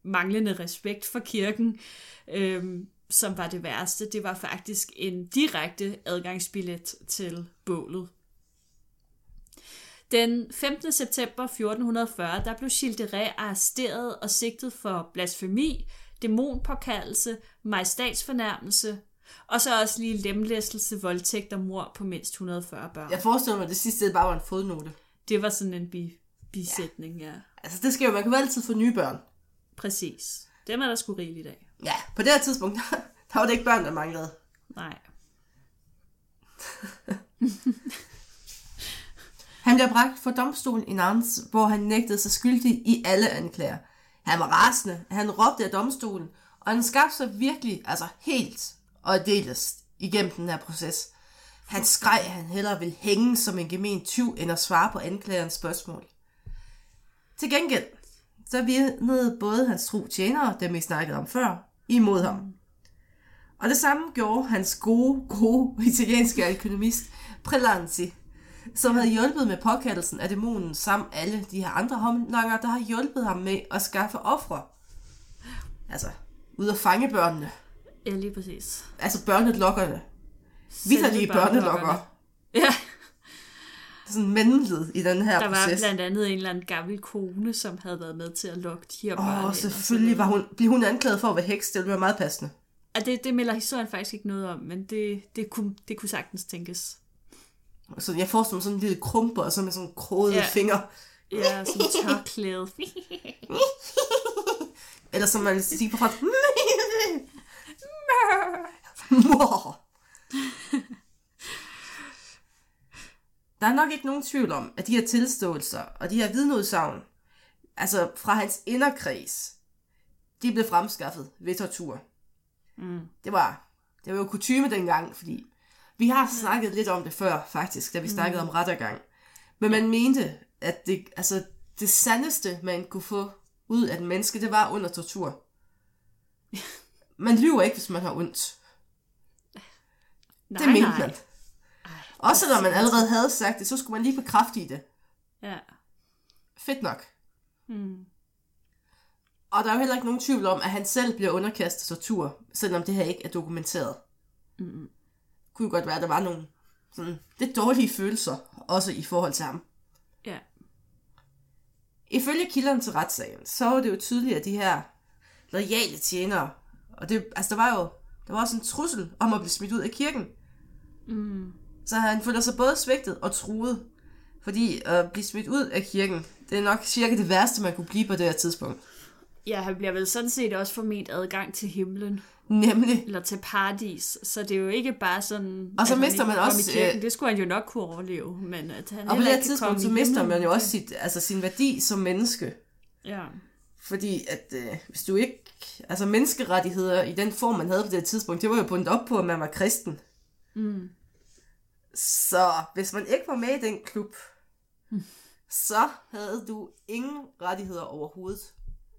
manglende respekt for kirken, som var det værste. Det var faktisk en direkte adgangsbillet til bålet. Den 15. september 1440, der blev Gilles de Rais arresteret og sigtet for blasfemi, dæmonpåkaldelse, majestatsfornærmelse, og så også lige lemlæstelse, voldtægt og mord på mindst 140 børn. Jeg forestiller mig, at det sidste bare var en fodnote. Det var sådan en bisætning, ja. Altså det sker jo, man kan jo altid få nye børn. Præcis. Dem er der sgu rigeligt af. Ja, på det her tidspunkt, der var det ikke børn, der manglede. Nej. Han blev bragt for domstolen i Nantes, hvor han nægtede sig skyldig i alle anklager. Han var rasende, han råbte af domstolen, og han skabte sig virkelig, altså helt og deles igennem den her proces. Han skreg, at han hellere ville hænge som en gemen tyv, end at svare på anklagerens spørgsmål. Til gengæld, så virkede både hans tro tjenere, dem vi snakkede om før, imod ham. Og det samme gjorde hans gode italienske økonomist Prelati, som havde hjulpet med påkaldelsen af dæmonen, samt alle de her andre håndlanger, der har hjulpet ham med at skaffe ofre. Altså, ud at fange børnene. Ja, lige præcis. Altså børnelokkerne. Vitterlige børnelokker. Ja. Det er sådan en mellemled i den her proces. Der var blandt andet en eller anden gammel kone, som havde været med til at lokke de her børn. Åh, selvfølgelig blev hun anklaget for at være heks. Det ville være meget passende. Og det melder historien faktisk ikke noget om, men det kunne sagtens tænkes. Så jeg forestiller mig sådan en lille krumper, og så med sådan en krogede finger. Ja, sådan en tørklæde. Eller som man siger på fransk. Der er nok ikke nogen tvivl om, at de her tilståelser og de her vidneudsagn, altså fra hans inderkreds, de blev fremskaffet ved tortur. Mm. Det var jo kutyme dengang, fordi vi har snakket lidt om det før, faktisk, da vi snakkede om rettergang. Men man mente, at det sandeste, man kunne få ud af et menneske, det var under tortur. Man lyver ikke, hvis man har ondt. Det mente man. Også når man allerede havde sagt det, så skulle man lige få kraft i det. Ja. Fedt nok. Mm. Og der er jo heller ikke nogen tvivl om, at han selv bliver underkastet tortur, selvom det her ikke er dokumenteret. Mm. Det kunne jo godt være, at der var nogle sådan lidt dårlige følelser, også i forhold til ham. Ja. Ifølge kilderne til retssagen, så var det jo tydeligt, at de her loyale tjenere, og det, altså der var også en trussel om at blive smidt ud af kirken. Mm. Så han føler sig både svigtet og truet, fordi at blive smidt ud af kirken, det er nok cirka det værste, man kunne blive på det her tidspunkt. Ja, han bliver vel sådan set også forment adgang til himlen. Nemlig. Eller til paradis, så det er jo ikke bare sådan... Og så mister man også... Kirken, det skulle han jo nok kunne overleve, men at han... Og på det her tidspunkt, så mister man jo også sin værdi som menneske. Ja. Fordi at hvis du ikke... Altså menneskerettigheder i den form, man havde på det her tidspunkt, det var jo bundet op på, at man var kristen. Mm. Så hvis man ikke var med i den klub, så havde du ingen rettigheder overhovedet.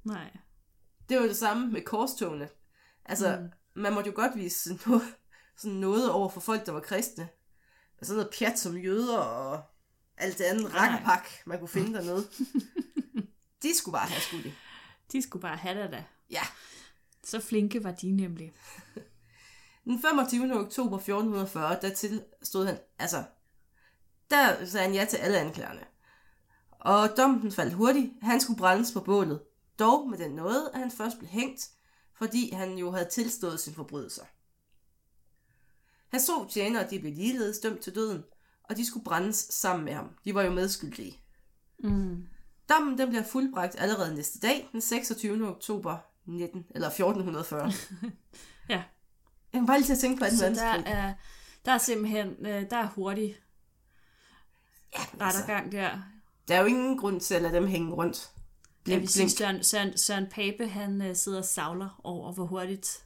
Nej. Det var det samme med korstogene. Altså, man måtte jo godt vise sådan noget over for folk, der var kristne. Sådan noget pjat som jøder og alt det andet rakkepak, man kunne finde dernede. De skulle bare have skud i. De skulle bare have det da. Ja. Så flinke var de nemlig. Den 25. oktober 1440, dertil stod han, altså, der sagde han ja til alle anklagerne. Og dommen faldt hurtigt. Han skulle brændes på bålet. Dog med den nåde, at han først blev hængt, fordi han jo havde tilstået sine forbrydelser. Hans to tjenere, de blev ligeledes dømt til døden, og de skulle brændes sammen med ham. De var jo medskyldige. Mm. Dommen den bliver fuldbragt allerede næste dag, den 26. oktober 1440. Ja. Jeg kan bare lige til at tænke på, at den der er simpelthen, der er hurtig rettergang der. Der er jo ingen grund til at lade dem hænge rundt. Blink, ja, vi synes, Søren Pape, han sidder og savler over, hvor hurtigt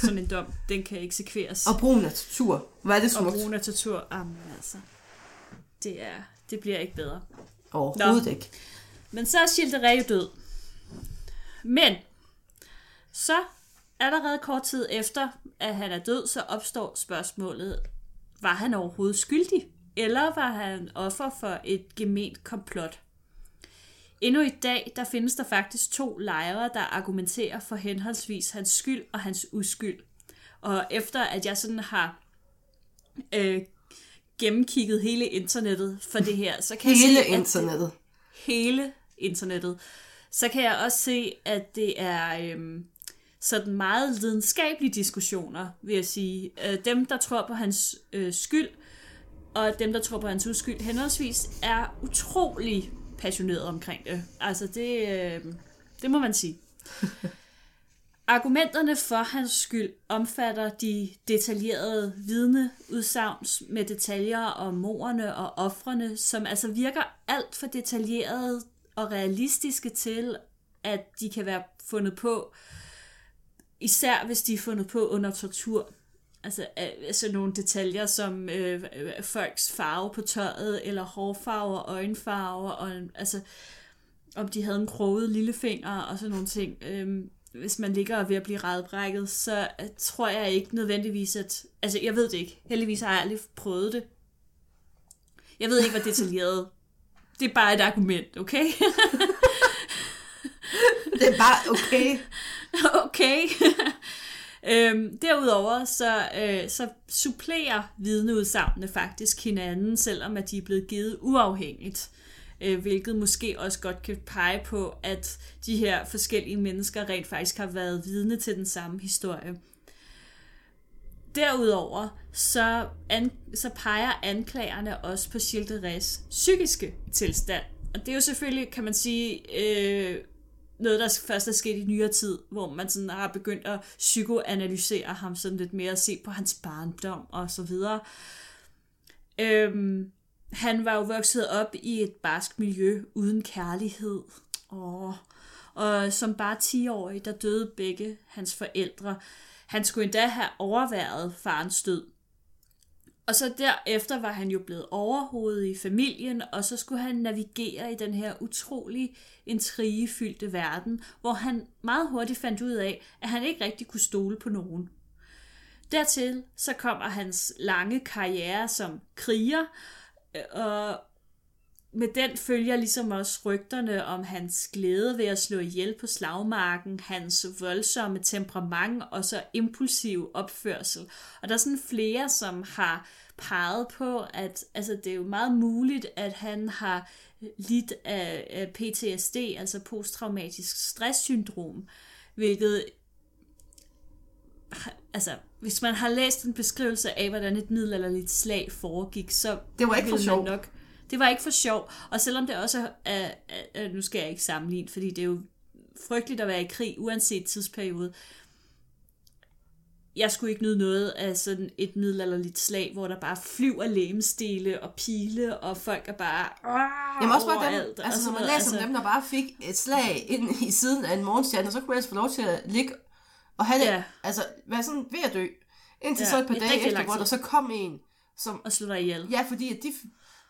sådan en dom, den kan eksekveres. Og brugen af tortur. Hvad er det smukt? Og brugen af tortur. Jamen, altså, det bliver ikke bedre. Overhovedet ikke. Men så er Gilles de Rais død. Men så allerede kort tid efter, at han er død, så opstår spørgsmålet, var han overhovedet skyldig? Eller var han offer for et gement komplot? Endnu i dag, der findes der faktisk to lejre, der argumenterer for henholdsvis hans skyld og hans uskyld. Og efter at jeg sådan har gennemkigget hele internettet for det her, så kan hele internettet, så kan jeg også se, at det er sådan meget lidenskabelige diskussioner, vil jeg sige. Dem, der tror på hans skyld, og dem, der tror på hans uskyld henholdsvis, er utrolig passionerede omkring det. Altså, det må man sige. Argumenterne for hans skyld omfatter de detaljerede vidneudsagn med detaljer om morderne og ofrene, som altså virker alt for detaljerede og realistiske til, at de kan være fundet på, især hvis de er fundet på under tortur. Altså nogle detaljer som folks farve på tøjet, eller hårfarver og øjenfarver, og, altså om de havde en kroget lillefinger og sådan nogle ting. Hvis man ligger ved at blive radbrækket, så tror jeg ikke nødvendigvis, at... Altså, jeg ved det ikke. Heldigvis har jeg aldrig prøvet det. Jeg ved ikke, hvad detaljeret... Det er bare et argument, okay? Det er bare okay. Okay. Derudover så supplerer vidneudsagnene faktisk hinanden, selvom at de er blevet givet uafhængigt, hvilket måske også godt kan pege på, at de her forskellige mennesker rent faktisk har været vidne til den samme historie. Derudover så peger anklagerne også på Gilles de Rais' psykiske tilstand, og det er jo selvfølgelig, kan man sige... noget, der først er sket i nyere tid, hvor man sådan har begyndt at psykoanalysere ham sådan lidt mere, og se på hans barndom og så videre. Han var jo vokset op i et barsk miljø uden kærlighed. Og som bare 10-årig, der døde begge hans forældre. Han skulle endda have overværet farens død. Og så derefter var han jo blevet overhovedet i familien, og så skulle han navigere i den her utrolig intrigefyldte verden, hvor han meget hurtigt fandt ud af, at han ikke rigtig kunne stole på nogen. Dertil så kommer hans lange karriere som kriger, og med den følger ligesom også rygterne om hans glæde ved at slå ihjel på slagmarken, hans voldsomme temperament og så impulsiv opførsel. Og der er sådan flere, som har peget på, at altså, det er jo meget muligt, at han har lidt af PTSD, altså posttraumatisk stresssyndrom, hvilket... Altså, hvis man har læst en beskrivelse af, hvordan et middelalderligt slag foregik, så... Det var ikke for sjov. Det var ikke for sjov, og selvom det også er, nu skal jeg ikke sammenligne, fordi det er jo frygteligt at være i krig, uanset tidsperiode. Jeg skulle ikke nyde noget af sådan et middelalderligt slag, hvor der bare flyver legemsdele og pile, og folk er bare overalt. Altså, når man læser om dem, der bare fik et slag ind i siden af en morgenstjerne, så kunne man altså få lov til at ligge og have det, altså være sådan ved at dø, indtil så et par dage efter, hvor der så kom en, som... Og slog dig ihjel. Ja, fordi at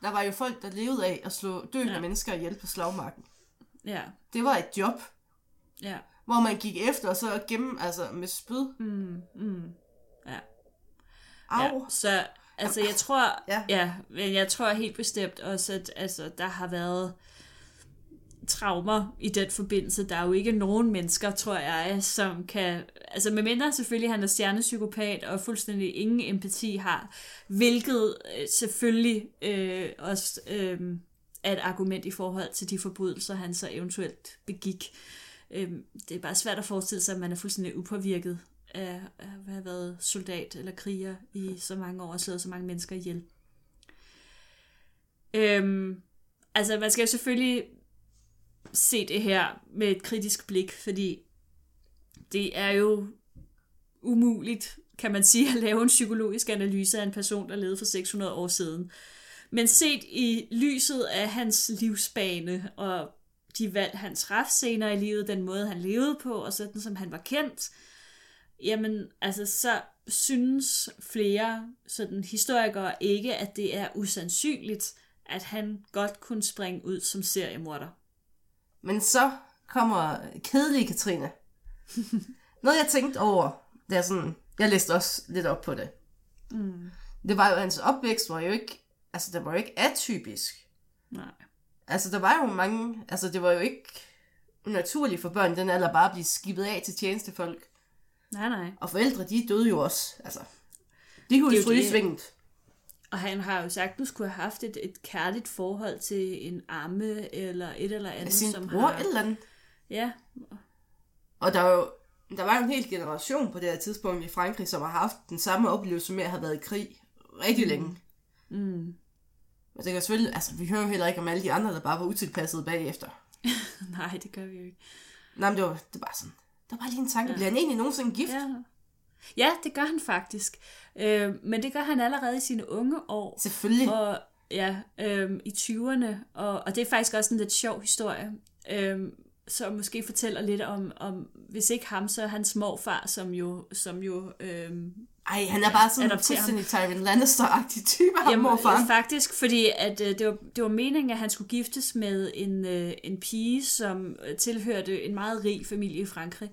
der var jo folk, der levede af at slå døende mennesker ihjel på slagmarken. Ja. Det var et job. Ja. hvor man gik efter og så gemme altså med spyd. Ja. Au. Ja, så altså jeg tror men jeg tror helt bestemt også at altså der har været traumer i den forbindelse. Der er jo ikke nogen mennesker, tror jeg, som kan... Altså, medmindre selvfølgelig han er stjernepsykopat og fuldstændig ingen empati har, hvilket selvfølgelig også er et argument i forhold til de forbrydelser, han så eventuelt begik. Det er bare svært at forestille sig, at man er fuldstændig upåvirket af at have været soldat eller kriger i så mange år og slået så mange mennesker ihjel. Altså, man skal jo selvfølgelig se det her med et kritisk blik, fordi det er jo umuligt, kan man sige, at lave en psykologisk analyse af en person, der levede for 600 år siden. Men set i lyset af hans livsbane og de valg, han traf senere i livet, den måde, han levede på, og sådan som han var kendt, jamen, altså, så synes flere sådan historikere ikke, at det er usandsynligt, at han godt kunne springe ud som seriemorder. Men så kommer kedelige Katrine. Noget jeg tænkte over, det er sådan, jeg læste også lidt op på det. Det var jo, hans opvækst var jo ikke, altså det var jo ikke atypisk. Nej. Altså der var jo mange, altså det var jo ikke naturligt for børn den alder bare at blive skibet af til tjenestefolk. Nej, nej. Og forældre, de døde jo også, altså. De kunne jo svinget. Og han har jo sagt, at du skulle have haft et kærligt forhold til en amme, eller et eller andet, sin som bror, har... et eller andet. Ja. Og der var jo en hel generation på det her tidspunkt i Frankrig, som har haft den samme oplevelse med at have været i krig rigtig længe. Men det kan selvfølgelig... Altså, vi hører jo heller ikke om alle de andre, der bare var utilpassede bagefter. Nej, det gør vi jo ikke. Nej, men det var bare sådan... Der var lige en tanke. Ja. Bliver han egentlig nogensinde gift? Ja. Ja, det gør han faktisk. Men det gør han allerede i sine unge år. Selvfølgelig. Og, ja, i 20'erne. Og det er faktisk også en lidt sjov historie, som måske fortæller lidt om, hvis ikke ham, så hans morfar, som jo ej, han er bare sådan en fuldstændig Tywin Lannister-agtig type, ham morfar. Ja, faktisk, fordi at, det var meningen, at han skulle giftes med en pige, som tilhørte en meget rig familie i Frankrig.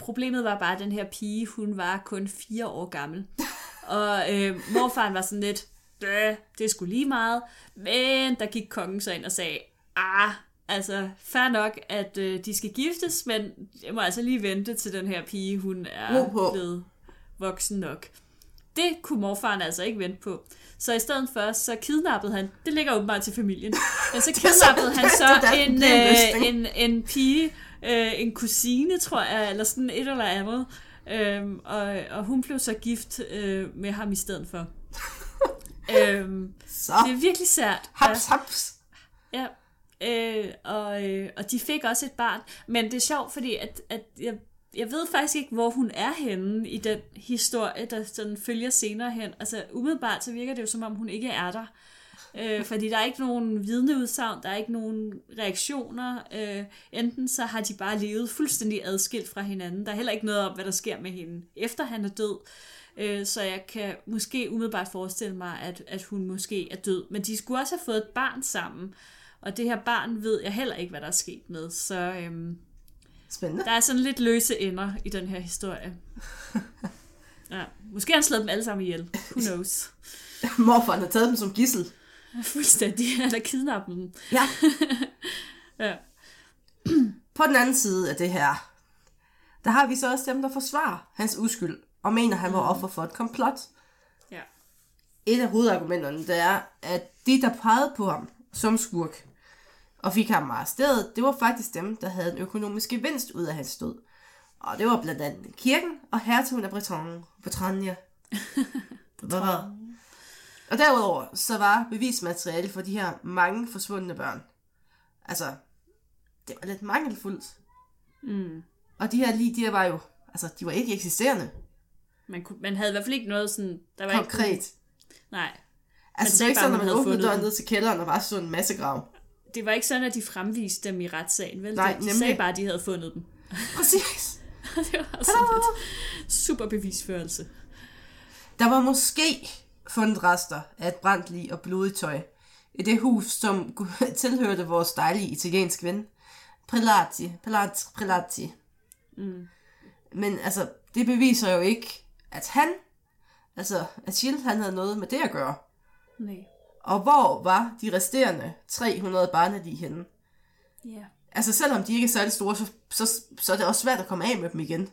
Problemet var bare, at den her pige, hun var kun 4 år gammel. Og morfaren var sådan lidt, det skulle lige meget. Men der gik kongen så ind og sagde, altså fair nok, at de skal giftes, men jeg må altså lige vente til den her pige, hun er blevet voksen nok. Det kunne morfaren altså ikke vente på. Så i stedet for, så kidnappede han, det ligger åbenbart til familien, men så kidnappede han så en pige, en kusine, tror jeg, eller sådan et eller andet. Og hun blev så gift med ham i stedet for. Det er virkelig sært. Haps, haps. Ja. Og de fik også et barn. Men det er sjovt, fordi at jeg ved faktisk ikke, hvor hun er henne i den historie, der sådan følger senere hen. Altså umiddelbart, så virker det jo, som om hun ikke er der. Fordi der er ikke nogen vidneudsagn, der er ikke nogen reaktioner. Enten så har de bare levet fuldstændig adskilt fra hinanden. Der er heller ikke noget om, hvad der sker med hende, efter han er død. Så jeg kan måske umiddelbart forestille mig, at hun måske er død. Men de skulle også have fået et barn sammen. Og det her barn ved jeg heller ikke, hvad der er sket med. Så spændende. Der er sådan lidt løse ender i den her historie. Ja. Måske har han slået dem alle sammen ihjel. Who knows? Morfaren har taget dem som gidsel. Fuldstændig. Han har kidnappet dem. Ja. Ja. På den anden side af det her, der har vi så også dem, der forsvarer hans uskyld, og mener, han var offer for et komplot. Ja. Et af hovedargumenterne, det er, at de, der pegede på ham som skurk, og fik ham arresteret, det var faktisk dem, der havde en økonomisk gevinst ud af hans død. Og det var blandt andet kirken og hertugen af Bretagne. Og derudover, så var bevismateriale for de her mange forsvundne børn. Altså, det var lidt mangelfuldt. Og de her lige, de var jo, altså, de var ikke eksisterende. Man havde i hvert fald ikke noget sådan, der var konkret. Ikke... Nej. Altså, det var ikke sådan, at man åbnede døren ned til kælderen, og var sådan en masse grav. Det var ikke sådan, at de fremviste dem i retssagen, vel? Nej, de sagde bare, at de havde fundet dem. Præcis. Det var også sådan lidt super bevisførelse. Der var måske fundet rester af et brændt lig og blodigt tøj i det hus, som tilhørte vores dejlige italienske ven, Prelati. Mm. Men altså, det beviser jo ikke, at han, altså at Gilles, han havde noget med det at gøre. Nej. Og hvor var de resterende 300 barnelig henne? Ja. Altså selvom de ikke er særlig store, så er det også svært at komme af med dem igen.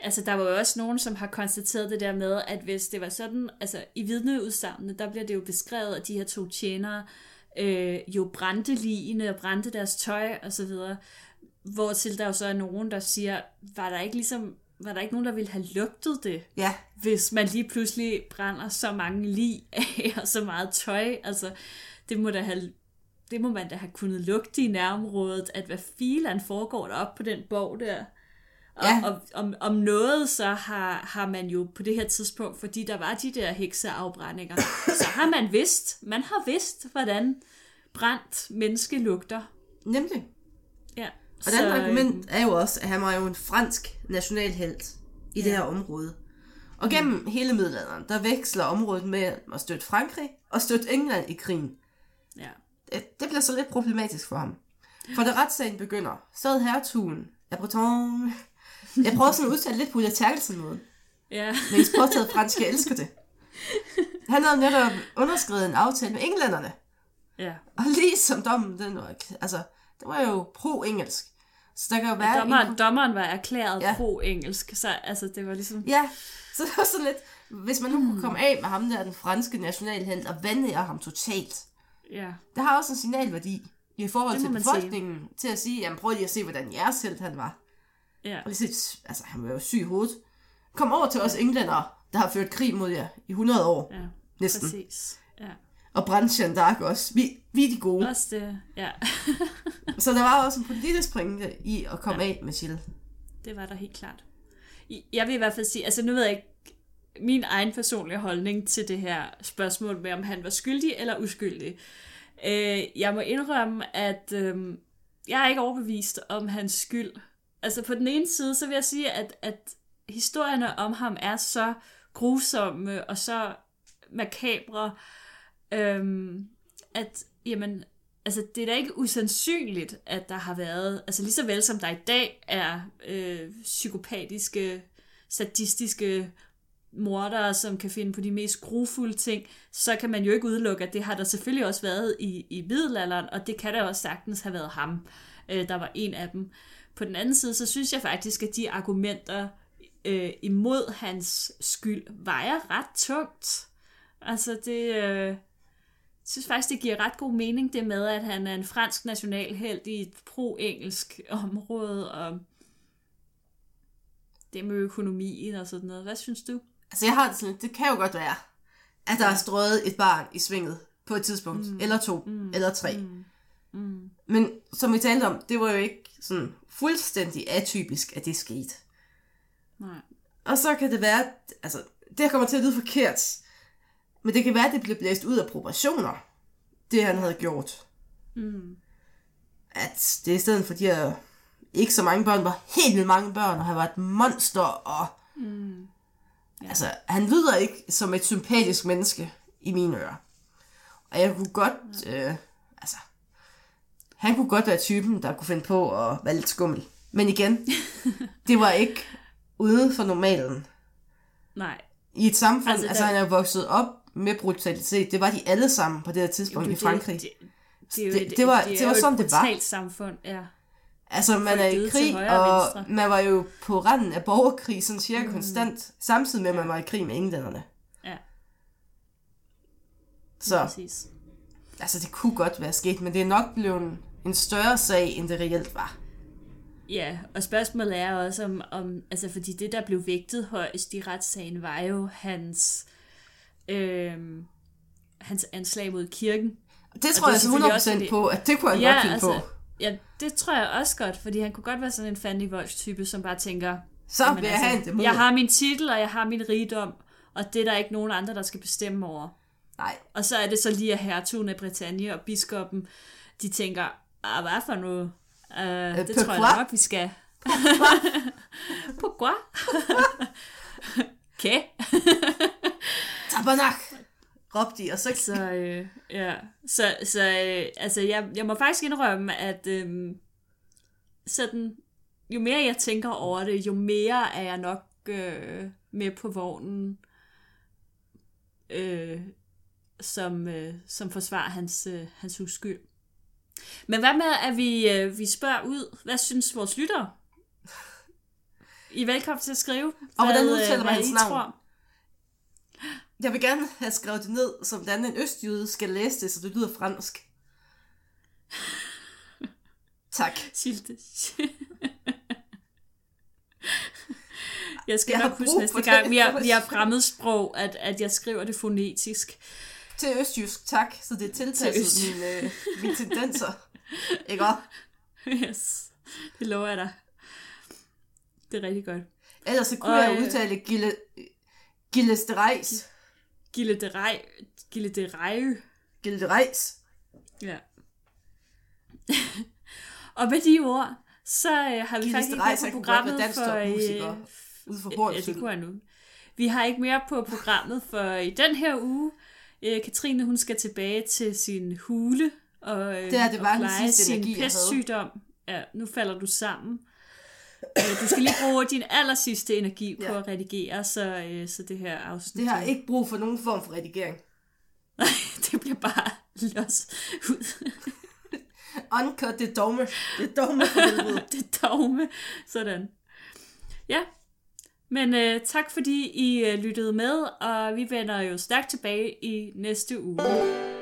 Altså der var jo også nogen, som har konstateret det der med, at hvis det var sådan, altså i vidneudsagnene, der bliver det jo beskrevet, at de her to tjenere jo brændte ligene og brændte deres tøj og så videre. Hvortil der jo så er nogen, der siger, var der ikke nogen, der ville have lugtet det, ja, hvis man lige pludselig brænder så mange lig af og så meget tøj. Altså det må man da have kunnet lugte i nærområdet, at hvad filan foregår deroppe på den borg der. Og, ja, og om noget, så har man jo på det her tidspunkt, fordi der var de der hekseafbrændinger, så har man har vidst, hvordan brændt menneske lugter. Nemlig. Ja. Og det andet argument er jo også, at han var jo en fransk nationalhelt i det her område. Og gennem hele middelalderen, der veksler området med at støtte Frankrig og støtte England i krigen. Ja. Det bliver så lidt problematisk for ham. For da retssagen begynder, sad hertugen af Bretagne. Jeg prøver sådan at udtale lidt på Ulla Terkelsen-måden. Ja. Men hendes påtaget fransk, jeg elsker det. Han havde netop underskrevet en aftale med englænderne. Ja. Og ligesom dommen, det var jo pro-engelsk. Så der kan jo være... Dommeren var erklæret pro-engelsk, så altså, det var ligesom... Ja, så det var sådan lidt... Hvis man nu kunne komme af med ham der, den franske nationalhelt, og vandære ham totalt. Ja. Det har også en signalværdi i forhold til befolkningen, til at sige, jamen prøv lige at se, hvordan jeres helt han var. Ja. Og lige se, altså han var jo syg i hovedet. Kom over til os englændere, der har ført krig mod jer i 100 år. Ja, næsten. Præcis. Ja. Og brændte Jeanne d'Arc også. Vi er de gode. Også det, ja. Så der var også en politisk pointe i at komme af med Gilles. Det var der helt klart. Jeg vil i hvert fald sige, altså nu ved jeg ikke, min egen personlige holdning til det her spørgsmål med, om han var skyldig eller uskyldig. Jeg må indrømme, at jeg er ikke overbevist om hans skyld. Altså på den ene side, så vil jeg sige, at historierne om ham er så grusomme og så makabre, at jamen, altså, det er da ikke usandsynligt, at der har været, altså lige så vel som der i dag er psykopatiske, sadistiske mordere, som kan finde på de mest grufulde ting, så kan man jo ikke udelukke, at det har der selvfølgelig også været i middelalderen, og det kan der også sagtens have været ham, der var en af dem. På den anden side, så synes jeg faktisk, at de argumenter imod hans skyld vejer ret tungt. Altså det... Jeg synes faktisk, det giver ret god mening, det med, at han er en fransk nationalhelt i et pro-engelsk område, og det med økonomien og sådan noget. Hvad synes du? Altså jeg har det sådan, det kan jo godt være, at der er strøget et barn i svinget på et tidspunkt, eller to, eller tre. Mm. Men som vi talte om, det var jo ikke sådan fuldstændig atypisk, at det skete. Nej. Og så kan det være, altså det kommer til at lyde forkert, men det kan være, at det blev blæst ud af proportioner, det han havde gjort. Mm. At det i stedet for de her ikke så mange børn, var helt vildt mange børn, og han var et monster, og altså, han lyder ikke som et sympatisk menneske i mine ører. Og jeg kunne godt, han kunne godt være typen, der kunne finde på at være lidt skummel. Men igen, det var ikke ude for normalen. Nej. I et samfund, altså han er vokset op med brutalitet. Det var de alle sammen på det her tidspunkt i Frankrig. Det var sådan, det var. Det er jo et samfund, ja. Altså, man er i krig, og man var jo på randen af borgerkrig, sådan cirka konstant, samtidig med, at man var i krig med englænderne. Ja. Så, præcis. Altså, det kunne godt være sket, men det er nok blevet en større sag, end det reelt var. Ja, og spørgsmålet er også, om altså, fordi det, der blev vægtet højst i retssagen, var jo hans anslag mod kirken. Det tror jeg altså 100% på, at det kunne han godt finde på. Ja, det tror jeg også godt, fordi han kunne godt være sådan en Fanny Wolf-type, som bare tænker, så vil jeg have det mod. Jeg har min titel, og jeg har min rigdom, og det er der ikke nogen andre, der skal bestemme over. Nej. Og så er det så lige, at hertugen af Bretagne og biskoppen, de tænker, hvad for noget? Det tror jeg nok, vi skal. Pourquoi? Okay. Tabernak! Råbte de, og så altså, jeg må faktisk indrømme, at sådan, jo mere jeg tænker over det, jo mere er jeg nok med på vognen, som forsvarer hans uskyld. Men hvad med, at vi spørger ud, hvad synes vores lyttere? I er velkommen til at skrive. Og hvordan udtaler man hans navn? Jeg vil gerne have skrevet det ned, som hvordan en østjyde skal læse det, så det lyder fransk. Tak. Jeg skal nok huske næste gang, vi har fremmedsprog, at jeg skriver det fonetisk. Til østjysk, tak. Så det er tilpasset mine tendenser. Ikke også? Yes, det lover jeg dig. Det er rigtig godt. Ellers så kunne jeg udtale Gilles de Rais. Gilles de Rais. Ja. Og med de ord, så har vi faktisk ikke mere på programmet for... Ja, det kunne jeg nu. Vi har ikke mere på programmet for i den her uge. Katrine, hun skal tilbage til sin hule og pleje sin pestsygdom. Ja, nu falder du sammen. Du skal lige bruge din aller sidste energi på at redigere, så det her afsnit... Det har ikke brug for nogen form for redigering. Nej, det bliver bare los ud. Uncut, det er dogme. Det er dogme. Sådan. Ja. Men tak fordi I lyttede med, og vi vender jo stærkt tilbage i næste uge.